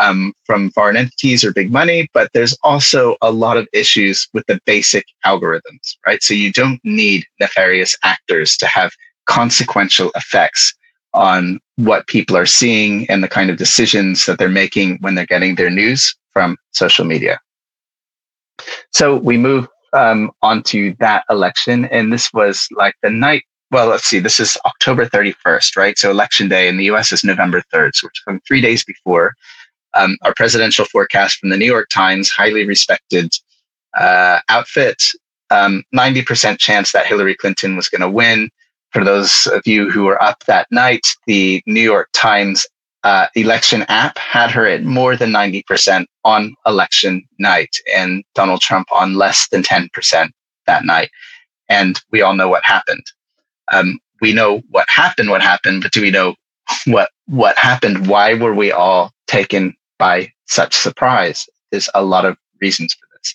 um, from foreign entities or big money, but there's also a lot of issues with the basic algorithms, right? So you don't need nefarious actors to have consequential effects on what people are seeing and the kind of decisions that they're making when they're getting their news from social media. So we move um, on to that election. And this was like the night, well, let's see, this is October thirty-first, right? So election day in the U S is November third. So we're talking three days before. Um, our presidential forecast from the New York Times, highly respected uh, outfit, um, ninety percent chance that Hillary Clinton was going to win. For those of you who were up that night, the New York Times Uh, election app had her at more than ninety percent on election night and Donald Trump on less than ten percent that night. And we all know what happened. Um, we know what happened, what happened, but do we know what, what happened? Why were we all taken by such surprise? There's a lot of reasons for this.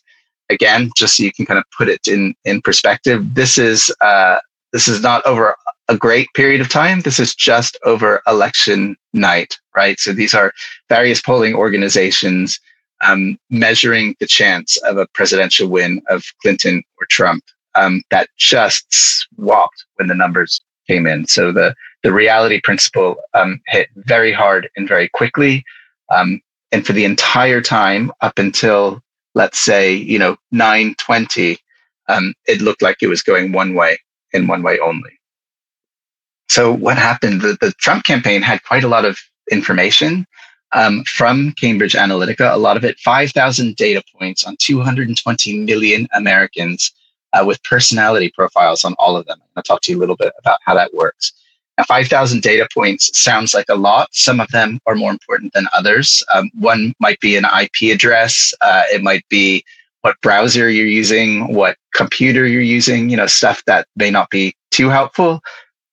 Again, just so you can kind of put it in, in perspective, this is, uh, this is not over a great period of time. This is just over election night, right? So these are various polling organizations um, measuring the chance of a presidential win of Clinton or Trump. Um, that just swapped when the numbers came in. So the, the reality principle um, hit very hard and very quickly. Um, and for the entire time up until, let's say, you know, nine twenty, um, it looked like it was going one way and one way only. So what happened, the, the Trump campaign had quite a lot of information um, from Cambridge Analytica, a lot of it, five thousand data points on two hundred twenty million Americans uh, with personality profiles on all of them. I'll talk to you a little bit about how that works. Now, five thousand data points sounds like a lot. Some of them are more important than others. Um, one might be an I P address. Uh, it might be what browser you're using, what computer you're using, you know, stuff that may not be too helpful.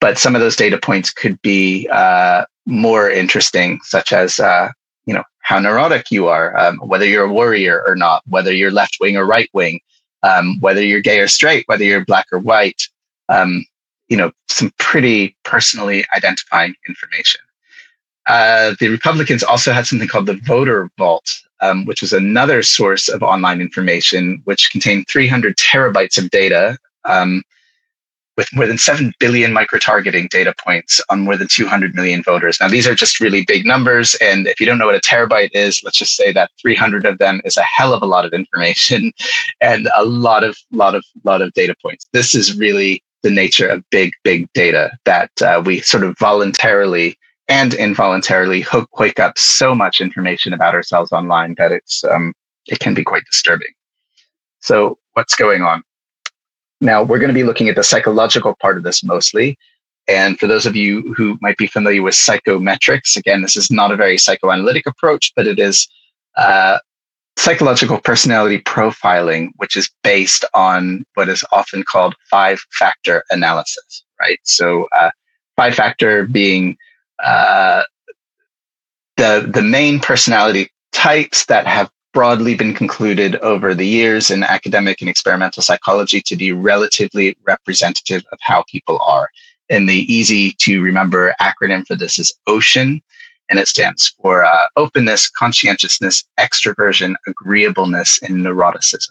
But some of those data points could be uh, more interesting, such as, uh, you know, how neurotic you are, um, whether you're a worrier or not, whether you're left wing or right wing, um, whether you're gay or straight, whether you're black or white, um, you know, some pretty personally identifying information. Uh, the Republicans also had something called the Voter Vault, um, which was another source of online information, which contained three hundred terabytes of data, um, with more than seven billion micro-targeting data points on more than two hundred million voters. Now, these are just really big numbers. And if you don't know what a terabyte is, let's just say that three hundred of them is a hell of a lot of information and a lot of, lot of, lot of data points. This is really the nature of big, big data that uh, we sort of voluntarily and involuntarily hook, hook up so much information about ourselves online that it's um, it can be quite disturbing. So what's going on? Now, we're going to be looking at the psychological part of this mostly. And for those of you who might be familiar with psychometrics, again, this is not a very psychoanalytic approach, but it is uh, psychological personality profiling, which is based on what is often called five-factor analysis, right? So uh, five-factor being uh, the the main personality types that have broadly been concluded over the years in academic and experimental psychology to be relatively representative of how people are. And the easy to remember acronym for this is OCEAN, and it stands for uh, openness, conscientiousness, extroversion, agreeableness, and neuroticism.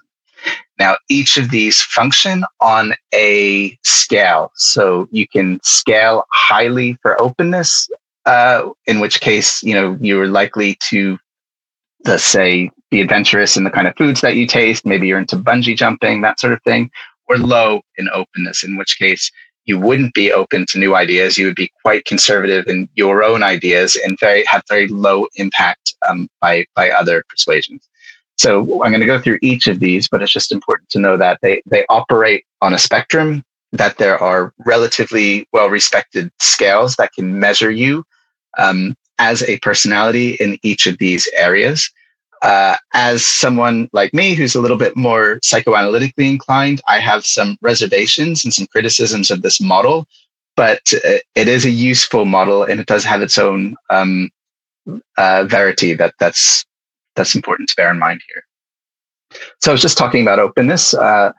Now, each of these function on a scale. So you can scale highly for openness, uh, in which case, you know, you're likely to, let's say, be adventurous in the kind of foods that you taste. Maybe you're into bungee jumping, that sort of thing, or low in openness, in which case you wouldn't be open to new ideas. You would be quite conservative in your own ideas and very have very low impact um, by by other persuasions. So I'm going to go through each of these, but it's just important to know that they they operate on a spectrum, that there are relatively well-respected scales that can measure you um, as a personality in each of these areas. Uh, as someone like me, who's a little bit more psychoanalytically inclined, I have some reservations and some criticisms of this model, but it is a useful model and it does have its own um, uh, verity. That that's that's important to bear in mind here. So I was just talking about openness. Uh,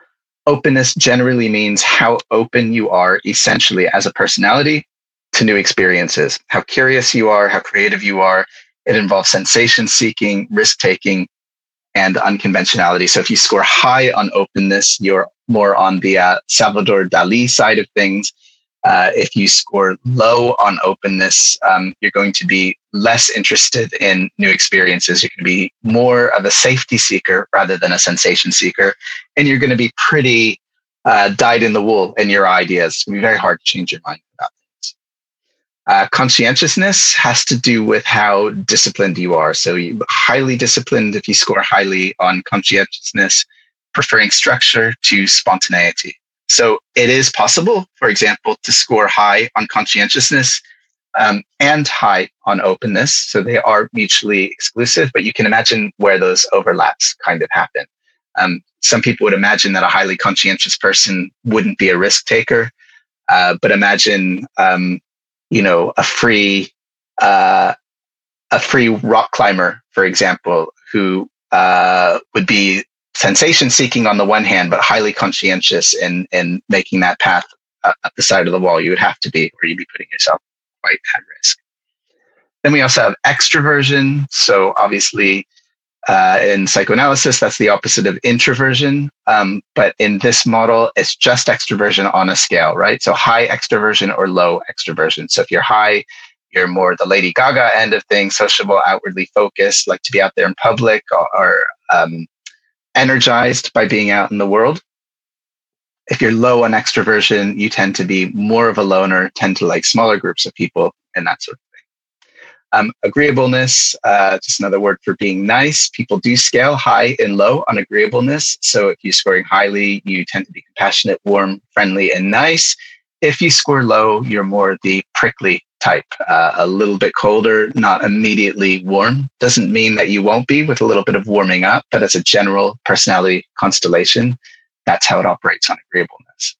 openness generally means how open you are, essentially, as a personality to new experiences, how curious you are, how creative you are. It involves sensation seeking, risk taking, and unconventionality. So if you score high on openness, you're more on the uh, Salvador Dali side of things. Uh, if you score low on openness, um, you're going to be less interested in new experiences. You're going to be more of a safety seeker rather than a sensation seeker. And you're going to be pretty uh, dyed in the wool in your ideas. It's going to be very hard to change your mind about it. Uh, conscientiousness has to do with how disciplined you are. So you highly disciplined if you score highly on conscientiousness, preferring structure to spontaneity. So it is possible, for example, to score high on conscientiousness um, and high on openness. So they are mutually exclusive, but you can imagine where those overlaps kind of happen. Um, some people would imagine that a highly conscientious person wouldn't be a risk taker, uh, but imagine... Um, you know, a free, uh, a free rock climber, for example, who, uh, would be sensation seeking on the one hand, but highly conscientious in, in making that path uh, up the side of the wall. You would have to be, or you'd be putting yourself quite at risk. Then we also have extroversion. So obviously, uh, in psychoanalysis, that's the opposite of introversion. Um, but in this model, it's just extroversion on a scale, right? So high extroversion or low extroversion. So if you're high, you're more the Lady Gaga end of things, sociable, outwardly focused, like to be out there in public, or, or um, energized by being out in the world. If you're low on extroversion, you tend to be more of a loner, tend to like smaller groups of people and that sort of thing. Um, agreeableness, uh, just another word for being nice. People do scale high and low on agreeableness. So if you're scoring highly, you tend to be compassionate, warm, friendly, and nice. If you score low, you're more the prickly type, uh, a little bit colder, not immediately warm. Doesn't mean that you won't be with a little bit of warming up, but as a general personality constellation, that's how it operates on agreeableness.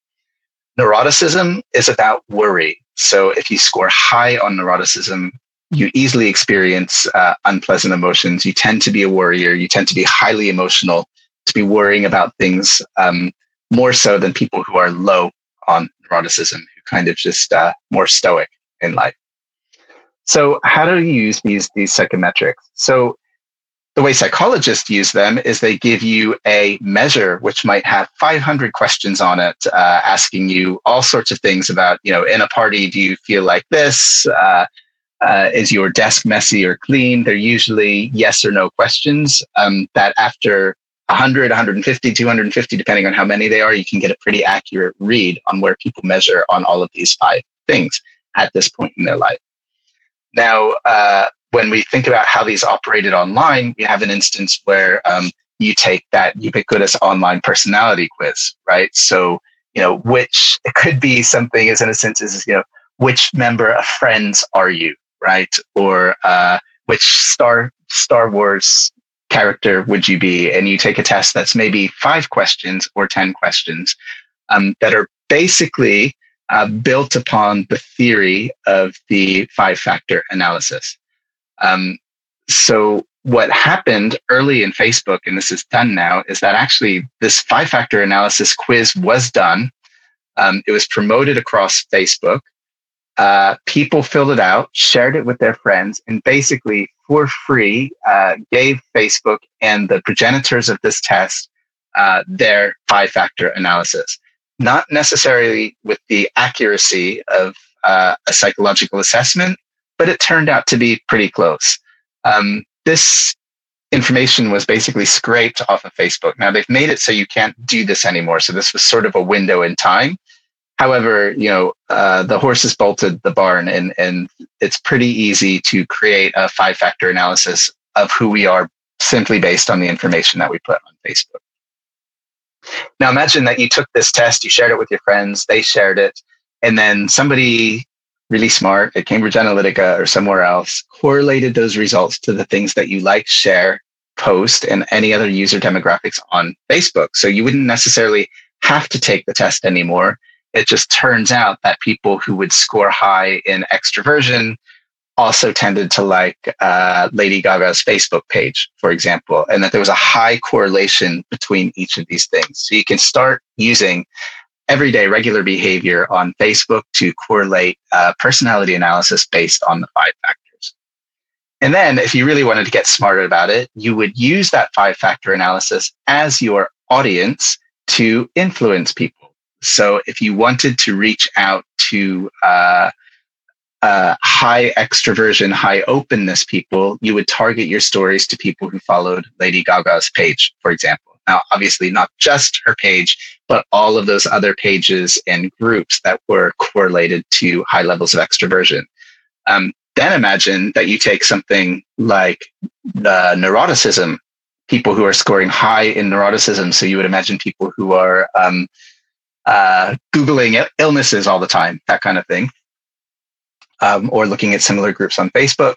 Neuroticism is about worry. So if you score high on neuroticism, you easily experience uh, unpleasant emotions. You tend to be a worrier. You tend to be highly emotional, to be worrying about things um, more so than people who are low on neuroticism, who kind of just uh, more stoic in life. So how do you use these, these psychometrics? So the way psychologists use them is they give you a measure which might have five hundred questions on it, uh, asking you all sorts of things about, you know, in a party, do you feel like this? Uh, Uh, is your desk messy or clean? They're usually yes or no questions um, that after one hundred, one hundred fifty, two hundred fifty, depending on how many they are, you can get a pretty accurate read on where people measure on all of these five things at this point in their life. Now, uh, when we think about how these operated online, we have an instance where um, you take that ubiquitous online personality quiz, right? So, you know, which it could be something as innocent as, you know, which member of Friends are you? Right? Or uh, which Star Star Wars character would you be? And you take a test that's maybe five questions or ten questions um, that are basically uh, built upon the theory of the five-factor analysis. Um, so what happened early in Facebook, and this is done now, is that actually this five-factor analysis quiz was done. Um, it was promoted across Facebook. Uh, people filled it out, shared it with their friends, and basically for free uh, gave Facebook and the progenitors of this test uh, their five-factor analysis. Not necessarily with the accuracy of uh, a psychological assessment, but it turned out to be pretty close. Um, this information was basically scraped off of Facebook. Now they've made it so you can't do this anymore. So this was sort of a window in time. However, you know, uh, the horse has bolted the barn, and and it's pretty easy to create a five-factor analysis of who we are simply based on the information that we put on Facebook. Now imagine that you took this test, you shared it with your friends, they shared it, and then somebody really smart at Cambridge Analytica or somewhere else correlated those results to the things that you like, share, post, and any other user demographics on Facebook. So you wouldn't necessarily have to take the test anymore. It just turns out that people who would score high in extroversion also tended to like uh, Lady Gaga's Facebook page, for example, and that there was a high correlation between each of these things. So you can start using everyday regular behavior on Facebook to correlate uh, personality analysis based on the five factors. And then if you really wanted to get smarter about it, you would use that five-factor analysis as your audience to influence people. So if you wanted to reach out to uh, uh, high extroversion, high openness people, you would target your stories to people who followed Lady Gaga's page, for example. Now, obviously, not just her page, but all of those other pages and groups that were correlated to high levels of extroversion. Um, then imagine that you take something like the neuroticism, people who are scoring high in neuroticism. So you would imagine people who are... Um, Uh, Googling illnesses all the time, that kind of thing, um, or looking at similar groups on Facebook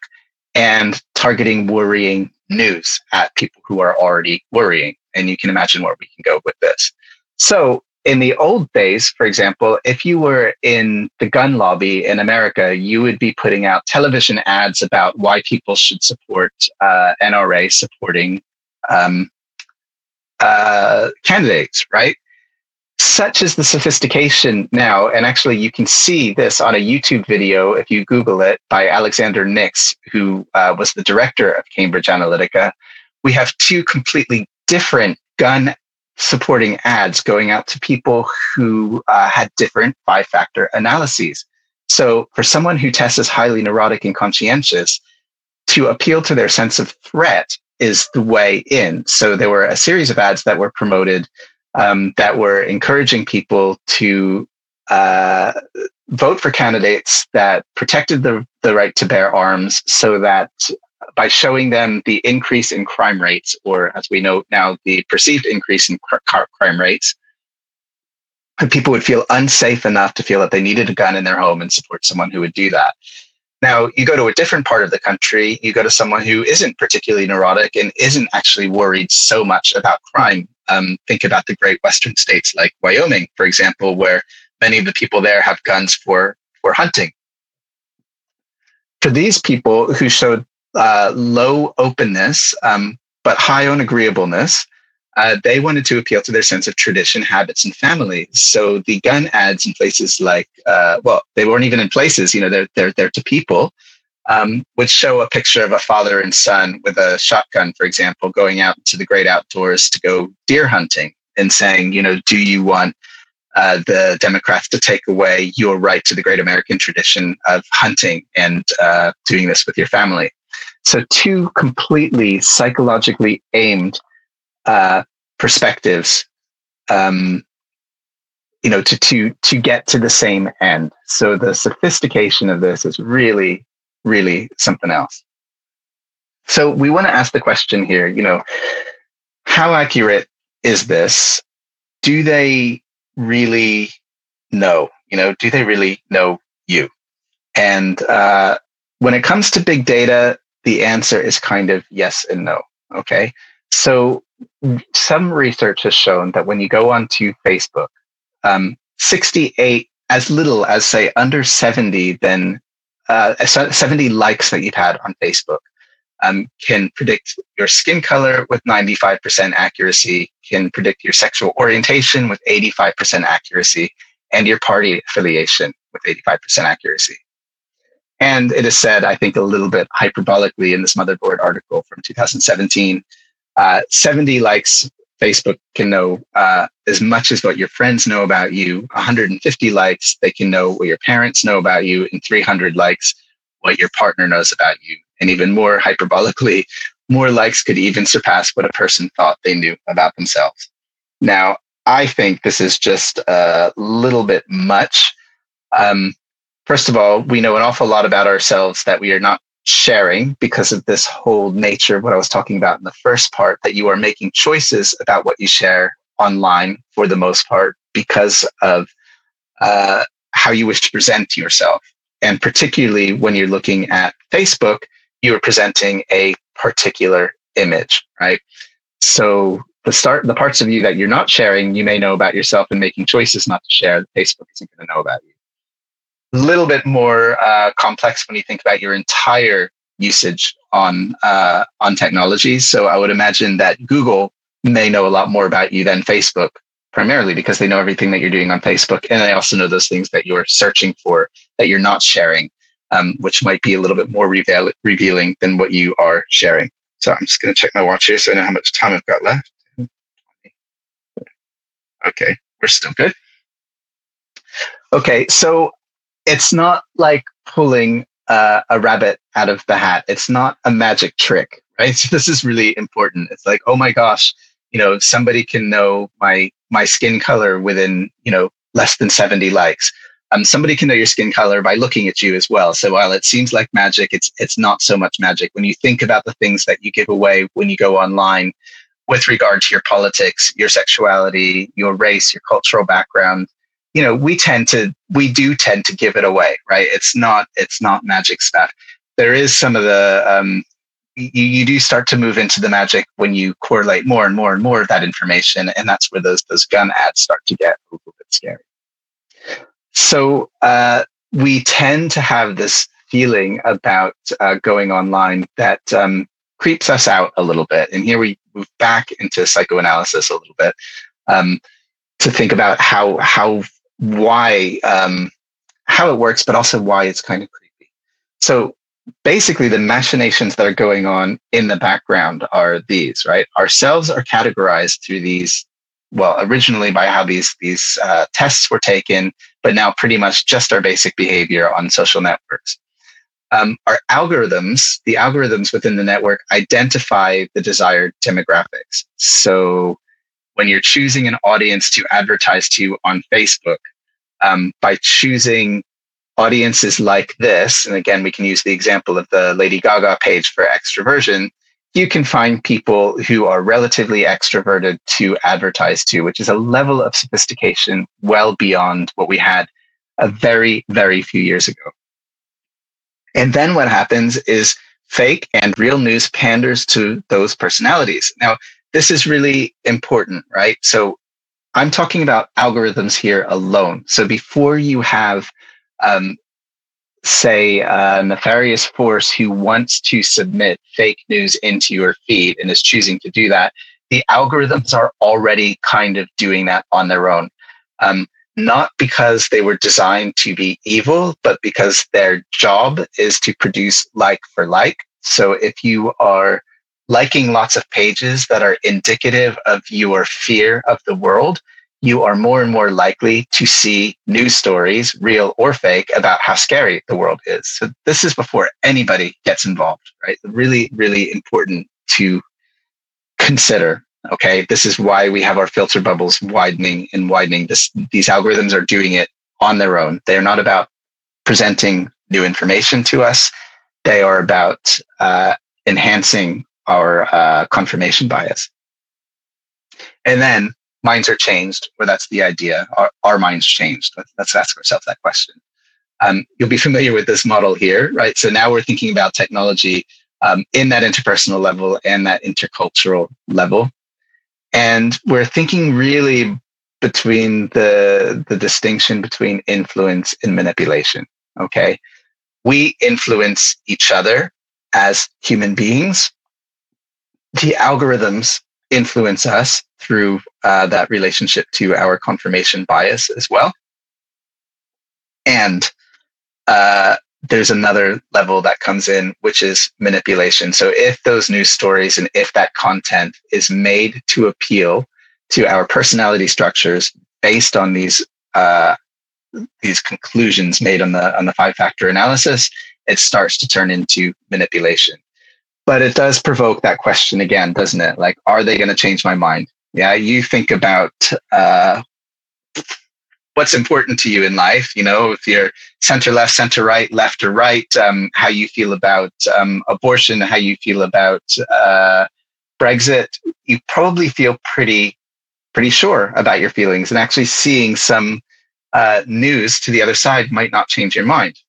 and targeting worrying news at people who are already worrying. And you can imagine where we can go with this. So in the old days, for example, if you were in the gun lobby in America, you would be putting out television ads about why people should support uh, N R A supporting um, uh, candidates, right? Such is the sophistication now, and actually you can see this on a YouTube video if you Google it by Alexander Nix, who uh, was the director of Cambridge Analytica. We have two completely different gun-supporting ads going out to people who uh, had different five-factor analyses. So for someone who tests as highly neurotic and conscientious, to appeal to their sense of threat is the way in. So there were a series of ads that were promoted Um, that were encouraging people to uh, vote for candidates that protected the, the right to bear arms, so that by showing them the increase in crime rates, or as we know now, the perceived increase in cr- crime rates, people would feel unsafe enough to feel that they needed a gun in their home and support someone who would do that. Now, you go to a different part of the country, you go to someone who isn't particularly neurotic and isn't actually worried so much about crime. Um, think about the great western states like Wyoming, for example, where many of the people there have guns for, for hunting. For these people who showed uh, low openness, um, but high on agreeableness, uh, they wanted to appeal to their sense of tradition, habits, and family. So the gun ads in places like, uh, well, they weren't even in places, you know, they're, they're, they're to people, um, would show a picture of a father and son with a shotgun, for example, going out into the great outdoors to go deer hunting and saying, you know, do you want uh, the Democrats to take away your right to the great American tradition of hunting and uh, doing this with your family? So two completely psychologically aimed uh, perspectives, um, you know, to, to, to get to the same end. So the sophistication of this is really really something else. So we want to ask the question here, you know, how accurate is this? Do they really know, you know, do they really know you? And uh, when it comes to big data, the answer is kind of yes and no. Okay. So some research has shown that when you go onto Facebook, um, sixty-eight, as little as say under seventy, then Uh, seventy likes that you've had on Facebook um, can predict your skin color with ninety-five percent accuracy, can predict your sexual orientation with eighty-five percent accuracy, and your party affiliation with eighty-five percent accuracy. And it is said, I think a little bit hyperbolically in this Motherboard article from two thousand seventeen, uh, seventy likes, Facebook can know uh, as much as what your friends know about you. one hundred fifty likes, they can know what your parents know about you. And three hundred likes, what your partner knows about you. And even more hyperbolically, more likes could even surpass what a person thought they knew about themselves. Now, I think this is just a little bit much. Um, first of all, we know an awful lot about ourselves that we are not sharing because of this whole nature of what I was talking about in the first part, that you are making choices about what you share online for the most part because of uh, how you wish to present yourself. And particularly when you're looking at Facebook, you are presenting a particular image, right? So the start, the parts of you that you're not sharing, you may know about yourself and making choices not to share that Facebook isn't going to know about you. A little bit more uh, complex when you think about your entire usage on uh, on technology. So I would imagine that Google may know a lot more about you than Facebook, primarily because they know everything that you're doing on Facebook. And they also know those things that you're searching for that you're not sharing, um, which might be a little bit more reveal- revealing than what you are sharing. So I'm just going to check my watch here so I know how much time I've got left. Okay, we're still good. Okay, so it's not like pulling uh, a rabbit out of the hat. It's not a magic trick, right? So this is really important. It's like, oh my gosh, you know, somebody can know my my skin color within, you know, less than seventy likes. Um, somebody can know your skin color by looking at you as well. So while it seems like magic, it's it's not so much magic. When you think about the things that you give away when you go online with regard to your politics, your sexuality, your race, your cultural background, you know, we tend to, we do tend to give it away, right? It's not, it's not magic stuff. There is some of the, um, you, you do start to move into the magic when you correlate more and more and more of that information. And that's where those, those gun ads start to get a little bit scary. So uh, we tend to have this feeling about uh, going online that um, creeps us out a little bit. And here we move back into psychoanalysis a little bit um, to think about how, how, why um how it works, but also why it's kind of creepy. So basically the machinations that are going on in the background are these, right? Ourselves are categorized through these, well, originally by how these these uh, tests were taken, but now pretty much just our basic behavior on social networks. Um, our algorithms, the algorithms within the network identify the desired demographics. So when you're choosing an audience to advertise to on Facebook, um, by choosing audiences like this, and again, we can use the example of the Lady Gaga page for extroversion, you can find people who are relatively extroverted to advertise to, which is a level of sophistication well beyond what we had a very, very few years ago. And then what happens is fake and real news panders to those personalities. Now, this is really important, right? So I'm talking about algorithms here alone. So before you have, um, say, a nefarious force who wants to submit fake news into your feed and is choosing to do that, the algorithms are already kind of doing that on their own. Um, not because they were designed to be evil, but because their job is to produce like for like. So if you are liking lots of pages that are indicative of your fear of the world, you are more and more likely to see news stories, real or fake, about how scary the world is. So this is before anybody gets involved, right? Really, really important to consider, okay? This is why we have our filter bubbles widening and widening. This, these algorithms are doing it on their own. They're not about presenting new information to us. They are about uh, enhancing our uh, confirmation bias. And then minds are changed, or that's the idea. Our, our minds changed. Let's ask ourselves that question. Um, you'll be familiar with this model here, right? So now we're thinking about technology um, in that interpersonal level and that intercultural level. And we're thinking really between the, the distinction between influence and manipulation, okay? We influence each other as human beings. The algorithms influence us through uh, that relationship to our confirmation bias as well. And uh, there's another level that comes in, which is manipulation. So if those news stories and if that content is made to appeal to our personality structures based on these uh, these conclusions made on the on the five-factor analysis, it starts to turn into manipulation. But it does provoke that question again, doesn't it? Like, are they going to change my mind? Yeah, you think about uh, what's important to you in life. You know, if you're center left, center right, left or right, um, how you feel about um, abortion, how you feel about uh, Brexit, you probably feel pretty, pretty sure about your feelings. And actually seeing some uh, news to the other side might not change your mind.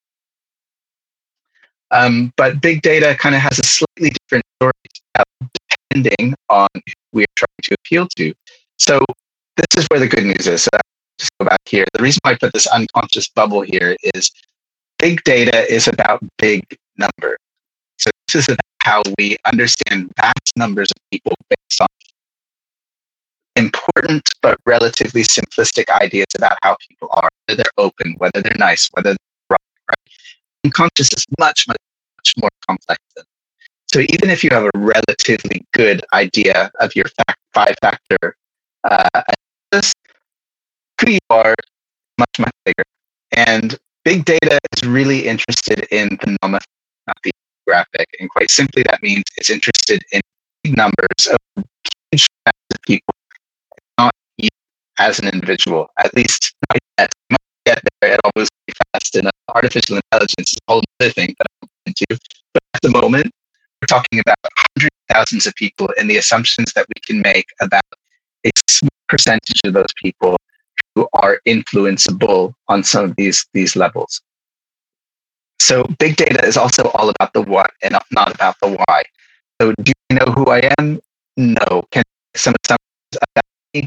Um, but big data kind of has a slightly different story to tell depending on who we're trying to appeal to. So this is where the good news is. So just go back here. The reason why I put this unconscious bubble here is big data is about big numbers. So this is about how we understand vast numbers of people based on important but relatively simplistic ideas about how people are, whether they're open, whether they're nice, whether they're right, right? Unconscious is much, much, much more complex than that. So even if you have a relatively good idea of your fact, five-factor uh, analysis, who you are is much, much bigger. And big data is really interested in the nomenclature, not the graphic. And quite simply, that means it's interested in big numbers of huge amounts of people, not you as an individual, at least not yet. You might get there at almost fast, and artificial intelligence is a whole other thing that I'm into. But at the moment, we're talking about hundreds of thousands of people, and the assumptions that we can make about a small percentage of those people who are influenceable on some of these these levels. So big data is also all about the what and not about the why. So do I know who I am? No. Can I make some assumptions about me?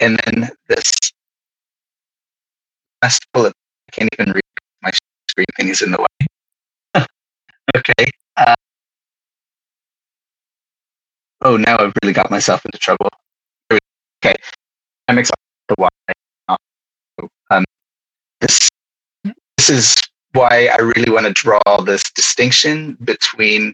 And then this last bullet, I can't even read, my screen thing is in the way. Okay. Uh, oh, now I've really got myself into trouble. Okay. I'm excited for why. Um, this, this is why I really want to draw this distinction between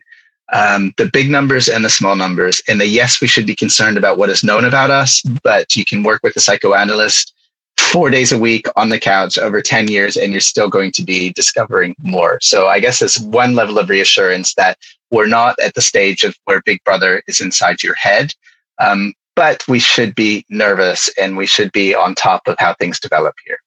um, the big numbers and the small numbers. And the, yes, we should be concerned about what is known about us, but you can work with a psychoanalyst four days a week on the couch over ten years, and you're still going to be discovering more. So I guess it's one level of reassurance that we're not at the stage of where Big Brother is inside your head, um, but we should be nervous and we should be on top of how things develop here.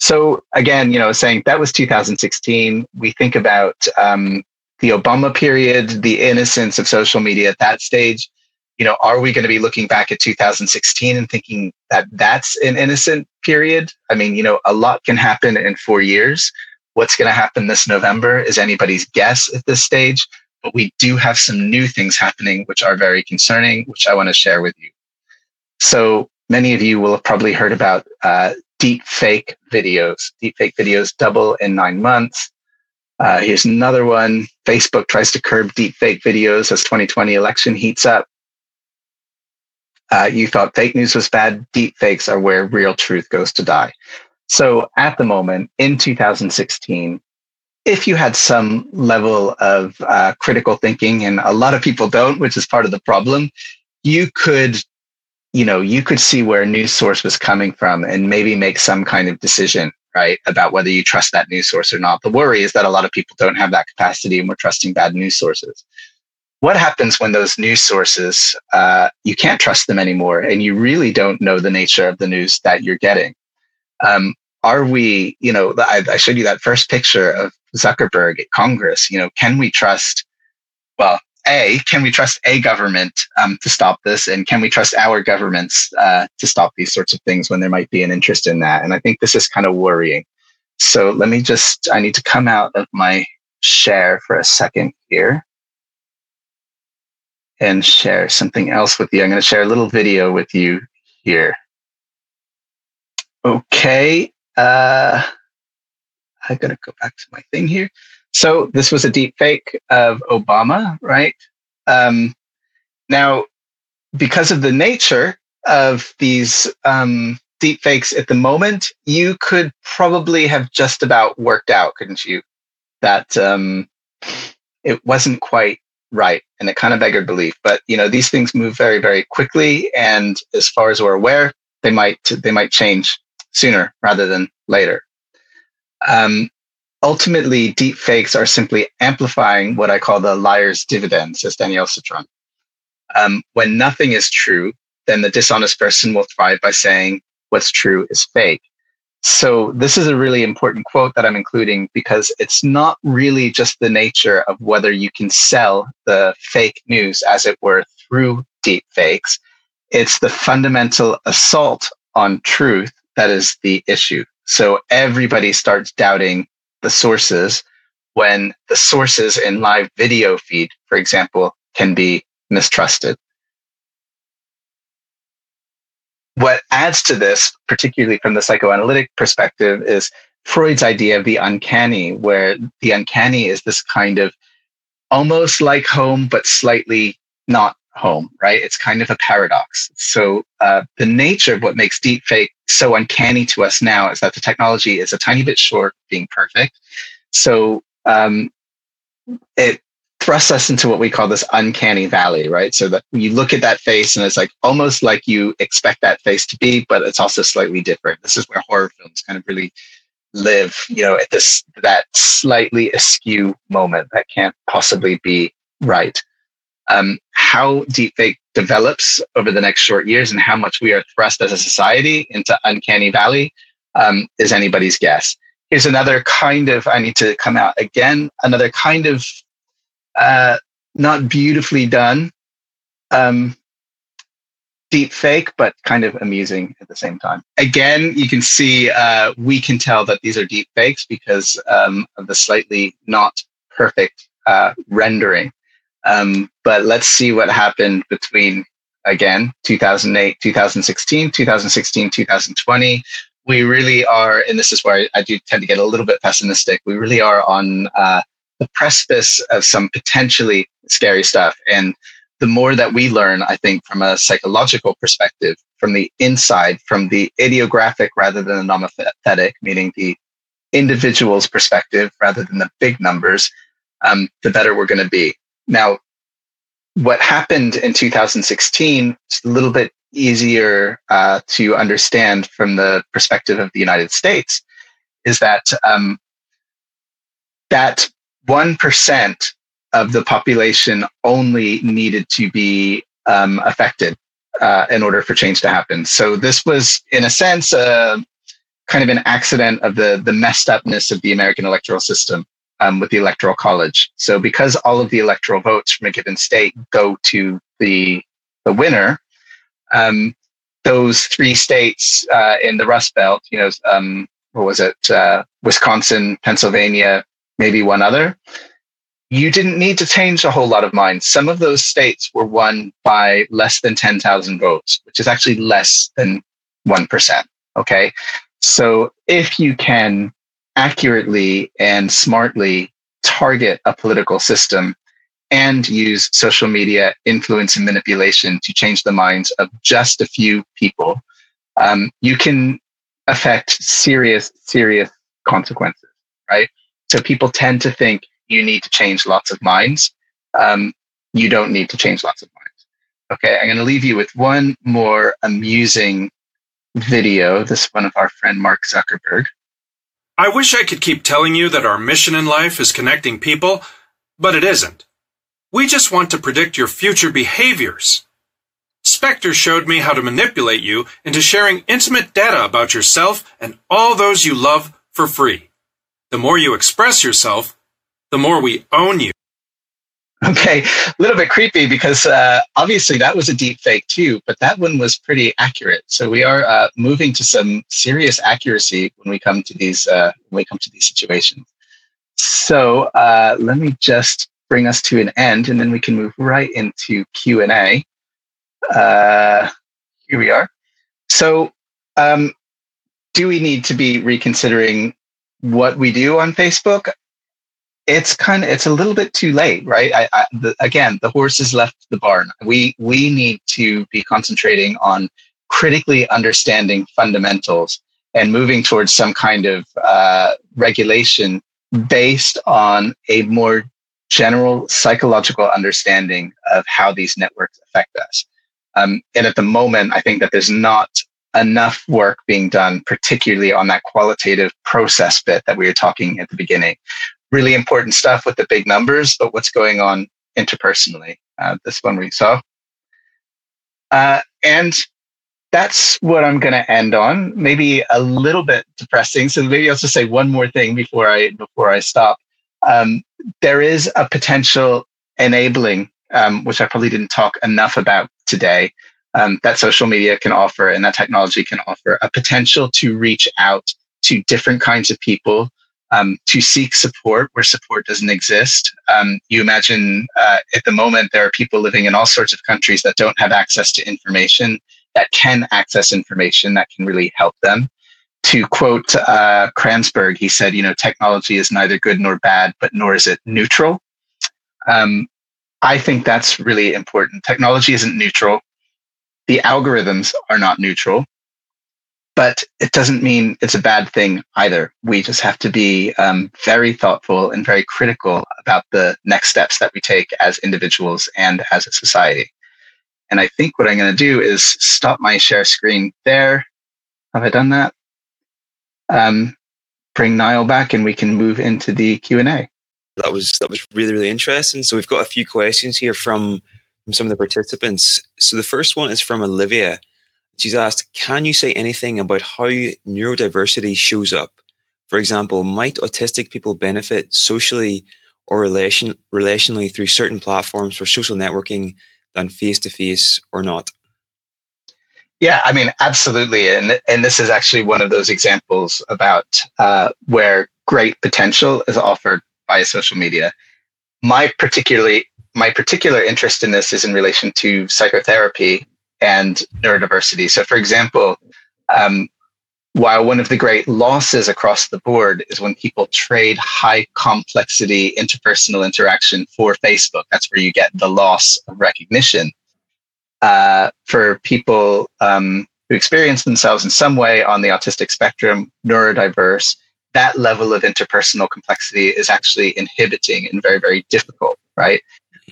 So again, you know, saying that was two thousand sixteen, we think about um, the Obama period, the innocence of social media at that stage. You know, are we going to be looking back at two thousand sixteen and thinking that that's an innocent period? I mean, you know, a lot can happen in four years. What's going to happen this November is anybody's guess at this stage. But we do have some new things happening, which are very concerning, which I want to share with you. So many of you will have probably heard about uh, deep fake videos. Deep fake videos double in nine months. Uh, here's another one. Facebook tries to curb deep fake videos as twenty twenty election heats up. Uh, you thought fake news was bad. Deep fakes are where real truth goes to die. So at the moment, in two thousand sixteen, if you had some level of uh, critical thinking, and a lot of people don't, which is part of the problem, you could, you know, you could see where a news source was coming from and maybe make some kind of decision, right, about whether you trust that news source or not. The worry is that a lot of people don't have that capacity and we're trusting bad news sources. What happens when those news sources, uh, you can't trust them anymore and you really don't know the nature of the news that you're getting? Um, are we, you know, I, I showed you that first picture of Zuckerberg at Congress. You know, can we trust, well, A, can we trust a government um, to stop this? And can we trust our governments uh, to stop these sorts of things when there might be an interest in that? And I think this is kind of worrying. So let me just, I need to come out of my share for a second here and share something else with you. I'm going to share a little video with you here. Okay. Uh, I gotta go back to my thing here. So this was a deep fake of Obama, right? Um, now, because of the nature of these um, deep fakes at the moment, you could probably have just about worked out, couldn't you? That um, it wasn't quite right, and it kind of beggared belief. But you know, these things move very, very quickly, and as far as we're aware, they might they might change sooner rather than later. Um, ultimately, deep fakes are simply amplifying what I call the liar's dividend, says Danielle Citron. Um, when nothing is true, then the dishonest person will thrive by saying what's true is fake. So this is a really important quote that I'm including because it's not really just the nature of whether you can sell the fake news, as it were, through deep fakes. It's the fundamental assault on truth that is the issue. So everybody starts doubting the sources when the sources in live video feed, for example, can be mistrusted. What adds to this, particularly from the psychoanalytic perspective, is Freud's idea of the uncanny, where the uncanny is this kind of almost like home, but slightly not home, right? It's kind of a paradox. So uh, the nature of what makes deepfake so uncanny to us now is that the technology is a tiny bit short of being perfect. So um, it thrusts us into what we call this uncanny valley, right? So that you look at that face and it's like almost like you expect that face to be, but it's also slightly different. This is where horror films kind of really live, you know, at this, that slightly askew moment that can't possibly be right. Um, how deepfake develops over the next short years and how much we are thrust as a society into uncanny valley um, is anybody's guess. Here's another kind of, I need to come out again, another kind of Uh, not beautifully done, um, deep fake, but kind of amusing at the same time. Again, you can see, uh, we can tell that these are deep fakes because um, of the slightly not perfect uh, rendering. Um, but let's see what happened between, again, two thousand eight, two thousand sixteen, two thousand sixteen, two thousand twenty. We really are, and this is where I, I do tend to get a little bit pessimistic, we really are on uh, the precipice of some potentially scary stuff. And the more that we learn, I think, from a psychological perspective, from the inside, from the ideographic rather than the nomothetic, meaning the individual's perspective rather than the big numbers, um, the better we're going to be. Now, what happened in two thousand sixteen is a little bit easier uh, to understand from the perspective of the United States, is that um, that one percent of the population only needed to be um, affected uh, in order for change to happen. So this was, in a sense, uh, kind of an accident of the, the messed upness of the American electoral system um, with the Electoral College. So because all of the electoral votes from a given state go to the, the winner, um, those three states uh, in the Rust Belt, you know, um, what was it, uh, Wisconsin, Pennsylvania, maybe one other, you didn't need to change a whole lot of minds. Some of those states were won by less than ten thousand votes, which is actually less than one percent, okay? So if you can accurately and smartly target a political system and use social media influence and manipulation to change the minds of just a few people, um, you can affect serious, serious consequences, right? So people tend to think you need to change lots of minds. Um, you don't need to change lots of minds. Okay, I'm going to leave you with one more amusing video. This one of our friend Mark Zuckerberg. I wish I could keep telling you that our mission in life is connecting people, but it isn't. We just want to predict your future behaviors. Spectre showed me how to manipulate you into sharing intimate data about yourself and all those you love for free. The more you express yourself, the more we own you. Okay, a little bit creepy because uh, obviously that was a deep fake too, but that one was pretty accurate. So we are uh, moving to some serious accuracy when we come to these uh, when we come to these situations. So uh, let me just bring us to an end, and then we can move right into Q and A. Uh, here we are. So um, do we need to be reconsidering what we do on Facebook, it's kind of, it's a little bit too late, right? I, I, the, again, the horse has left the barn. We we need to be concentrating on critically understanding fundamentals and moving towards some kind of uh, regulation based on a more general psychological understanding of how these networks affect us. Um, and at the moment, I think that there's not enough work being done, particularly on that qualitative process bit that we were talking at the beginning. Really important stuff with the big numbers, but what's going on interpersonally, uh, this one we saw. Uh, and that's what I'm going to end on. Maybe a little bit depressing. So maybe I'll just say one more thing before I before I stop. Um, there is a potential enabling, um, which I probably didn't talk enough about today, um, that social media can offer and that technology can offer, a potential to reach out to different kinds of people, um, to seek support where support doesn't exist. Um, you imagine uh, at the moment, there are people living in all sorts of countries that don't have access to information, that can access information that can really help them. To quote uh, Kranzberg, he said, you know, technology is neither good nor bad, but nor is it neutral. Um, I think that's really important. Technology isn't neutral. The algorithms are not neutral, but it doesn't mean it's a bad thing either. We just have to be um, very thoughtful and very critical about the next steps that we take as individuals and as a society. And I think what I'm going to do is stop my share screen there. Have I done that? Um, bring Niall back and we can move into the Q and A. That was that was really, really interesting. So we've got a few questions here from, from some of the participants. So the first one is from Olivia. She's asked, can you say anything about how neurodiversity shows up? For example, might autistic people benefit socially or relation, relationally through certain platforms for social networking than face-to-face or not? Yeah, I mean, absolutely. And and this is actually one of those examples about uh, where great potential is offered by social media. My particularly my particular interest in this is in relation to psychotherapy and neurodiversity. So, for example, um, while one of the great losses across the board is when people trade high complexity interpersonal interaction for Facebook, that's where you get the loss of recognition. Uh, for people um, who experience themselves in some way on the autistic spectrum, neurodiverse, that level of interpersonal complexity is actually inhibiting and very, very difficult, right?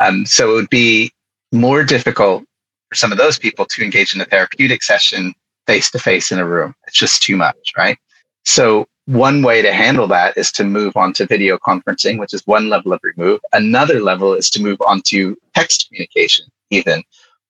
Um, so it would be more difficult for some of those people to engage in a therapeutic session face-to-face in a room. It's just too much, right? So one way to handle that is to move on to video conferencing, which is one level of remove. Another level is to move on to text communication, even,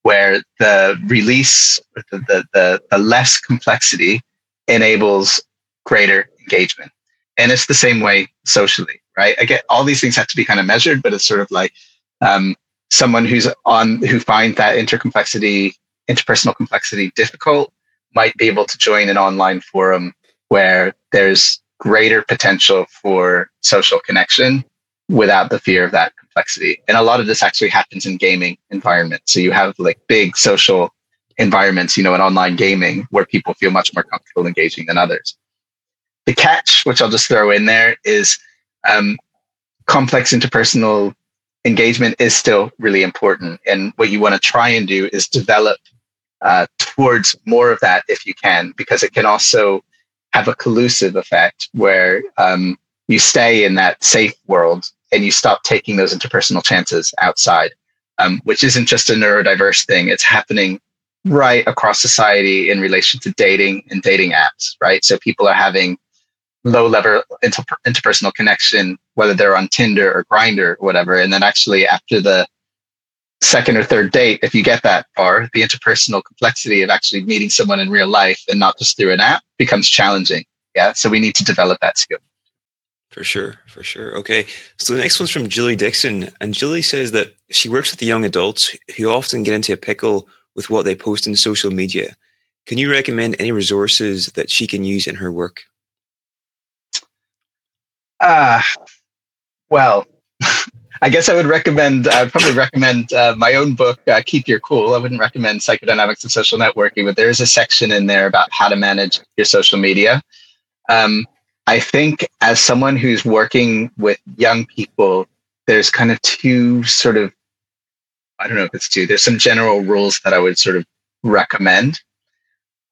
where the release, the, the, the, the less complexity enables greater engagement. And it's the same way socially, right? Again, all these things have to be kind of measured, but it's sort of like um, someone who's on, who finds that intercomplexity, interpersonal complexity difficult, might be able to join an online forum where there's greater potential for social connection without the fear of that complexity. And a lot of this actually happens in gaming environments. So you have like big social environments, you know, in online gaming where people feel much more comfortable engaging than others. The catch, which I'll just throw in there, is um, complex interpersonal engagement is still really important. And what you want to try and do is develop Uh, towards more of that if you can, because it can also have a collusive effect where um, you stay in that safe world and you stop taking those interpersonal chances outside, um, which isn't just a neurodiverse thing. It's happening right across society in relation to dating and dating apps, right? So people are having low level inter- interpersonal connection, whether they're on Tinder or Grindr or whatever. And then actually after the second or third date, if you get that far, the interpersonal complexity of actually meeting someone in real life and not just through an app becomes challenging. Yeah. So we need to develop that skill. For sure. For sure. Okay. So the next one's from Julie Dixon. And Julie says that she works with the young adults who often get into a pickle with what they post in social media. Can you recommend any resources that she can use in her work? Uh, well, I guess I would recommend, I would probably recommend uh, my own book, uh, Keep Your Cool. I wouldn't recommend Psychodynamics of Social Networking, but there is a section in there about how to manage your social media. Um, I think as someone who's working with young people, there's kind of two sort of, I don't know if it's two, there's some general rules that I would sort of recommend.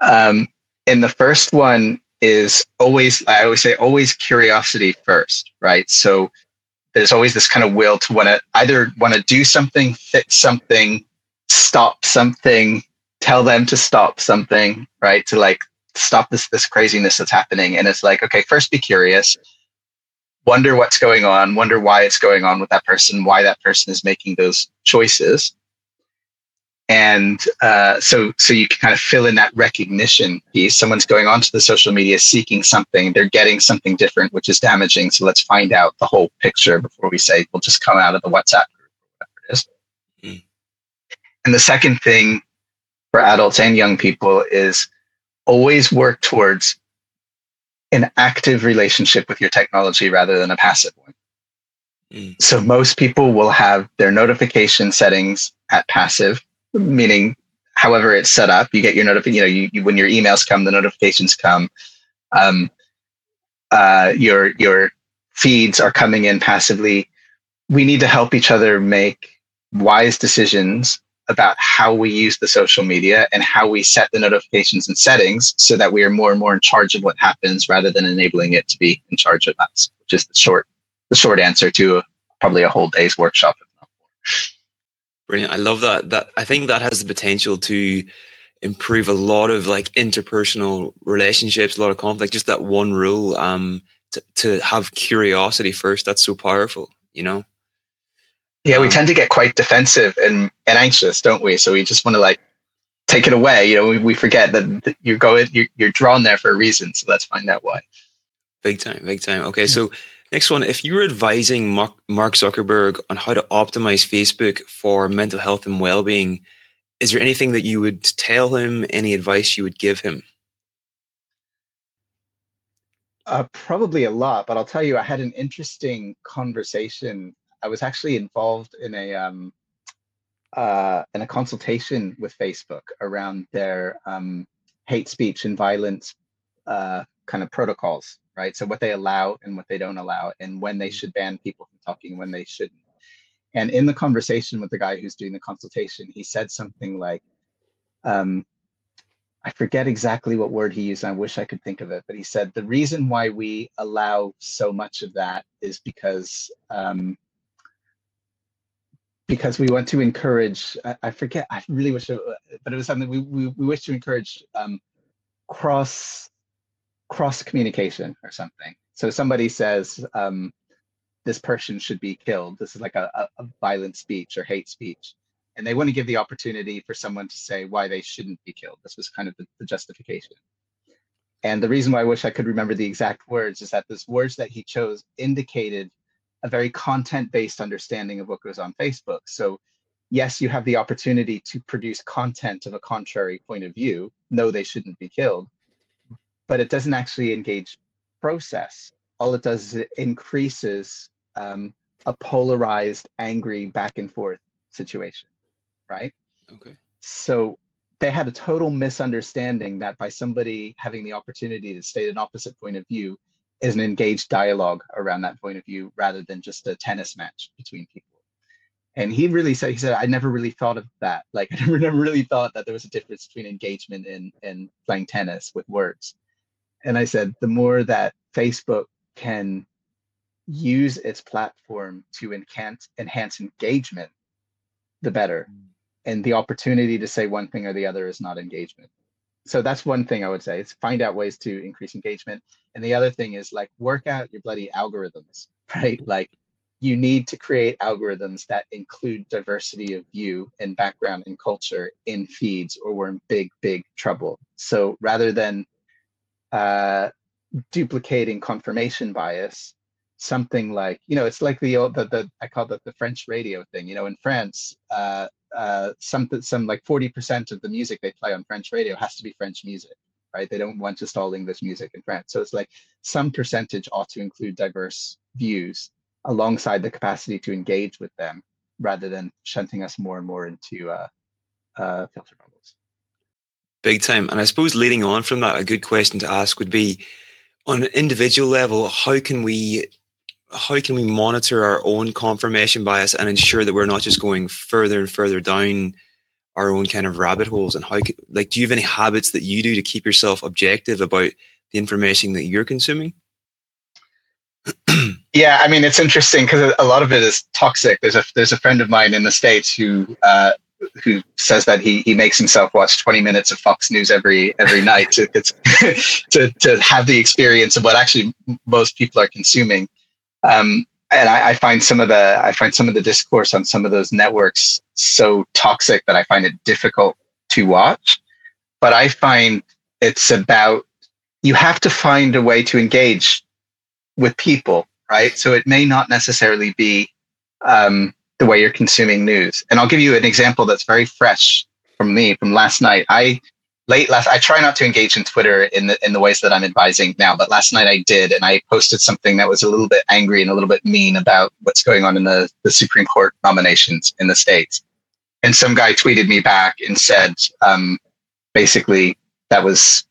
Um, and the first one is always, I always say always curiosity first, right? So there's always this kind of will to want to either want to do something, fix something, stop something, tell them to stop something, right? To like, stop this this craziness that's happening. And it's like, okay, first be curious, wonder what's going on, wonder why it's going on with that person, why that person is making those choices. And uh, so so you can kind of fill in that recognition piece. Someone's going onto the social media seeking something, they're getting something different, which is damaging. So let's find out the whole picture before we say, we'll just come out of the WhatsApp group, whatever it is. Mm. And the second thing for adults and young people is always work towards an active relationship with your technology rather than a passive one. Mm. So most people will have their notification settings at passive, meaning however it's set up, you get your notification, you know, you, you, when your emails come, the notifications come, um, uh, your, your feeds are coming in passively. We need to help each other make wise decisions about how we use the social media and how we set the notifications and settings so that we are more and more in charge of what happens rather than enabling it to be in charge of us, which is the short, the short answer to a, probably a whole day's workshop. Brilliant. I love that. That I think that has the potential to improve a lot of like interpersonal relationships, a lot of conflict, just that one rule, um, to, to have curiosity first. That's so powerful, you know? Yeah, we tend to get quite defensive and, and anxious, don't we? So we just want to like take it away. You know, we, we forget that you're going, you're, you're drawn there for a reason. So let's find out why. Big time, big time. Okay, so next one. If you were advising Mark, Mark Zuckerberg on how to optimize Facebook for mental health and well-being, is there anything that you would tell him? Any advice you would give him? Uh, probably a lot, but I'll tell you, I had an interesting conversation. I was actually involved in a um, uh, in a consultation with Facebook around their um, hate speech and violence uh, kind of protocols, right? So what they allow and what they don't allow, and when they should ban people from talking, when they shouldn't. And in the conversation with the guy who's doing the consultation, he said something like, um, I forget exactly what word he used. I wish I could think of it, but he said, the reason why we allow so much of that is because um, Because we want to encourage, I, I forget, I really wish, it, but it was something we, we, we wish to encourage um, cross cross communication or something. So somebody says, um, this person should be killed. This is like a, a, a violent speech or hate speech. And they want to give the opportunity for someone to say why they shouldn't be killed. This was kind of the, the justification. And the reason why I wish I could remember the exact words is that those words that he chose indicated a very content-based understanding of what goes on Facebook. So yes, you have the opportunity to produce content of a contrary point of view. No, they shouldn't be killed, but it doesn't actually engage process. All it does is it increases um, a polarized, angry back and forth situation, right? Okay. So they had a total misunderstanding that by somebody having the opportunity to state an opposite point of view is an engaged dialogue around that point of view rather than just a tennis match between people. And he really said, he said, I never really thought of that. Like, I never, never really thought that there was a difference between engagement and, and playing tennis with words. And I said, the more that Facebook can use its platform to enhance, enhance engagement, the better. And the opportunity to say one thing or the other is not engagement. So that's one thing I would say, is find out ways to increase engagement. And the other thing is like, work out your bloody algorithms, right? Like, you need to create algorithms that include diversity of view and background and culture in feeds, or we're in big, big trouble. So rather than uh, duplicating confirmation bias, something like, you know, it's like the old, the, the I call that the French radio thing, you know, in France, uh, uh, some, some like forty percent of the music they play on French radio has to be French music, right? They don't want just all English music in France. So it's like some percentage ought to include diverse views alongside the capacity to engage with them rather than shunting us more and more into uh, uh, filter bubbles. Big time. And I suppose leading on from that, a good question to ask would be, on an individual level, how can we how can we monitor our own confirmation bias and ensure that we're not just going further and further down our own kind of rabbit holes? And how, like, do you have any habits that you do to keep yourself objective about the information that you're consuming? Yeah, I mean, it's interesting because a lot of it is toxic. There's a there's a friend of mine in the States who uh, who says that he he makes himself watch twenty minutes of Fox News every every night to, to to have the experience of what actually most people are consuming. Um, and I, I find some of the I find some of the discourse on some of those networks so toxic that I find it difficult to watch. But I find it's about, you have to find a way to engage with people, right? So it may not necessarily be um, the way you're consuming news. And I'll give you an example that's very fresh from me, from last night. I late last I try not to engage in Twitter in the in the ways that I'm advising now, but last night I did, and I posted something that was a little bit angry and a little bit mean about what's going on in the, the Supreme Court nominations in the States. And some guy tweeted me back and said, um, basically, that was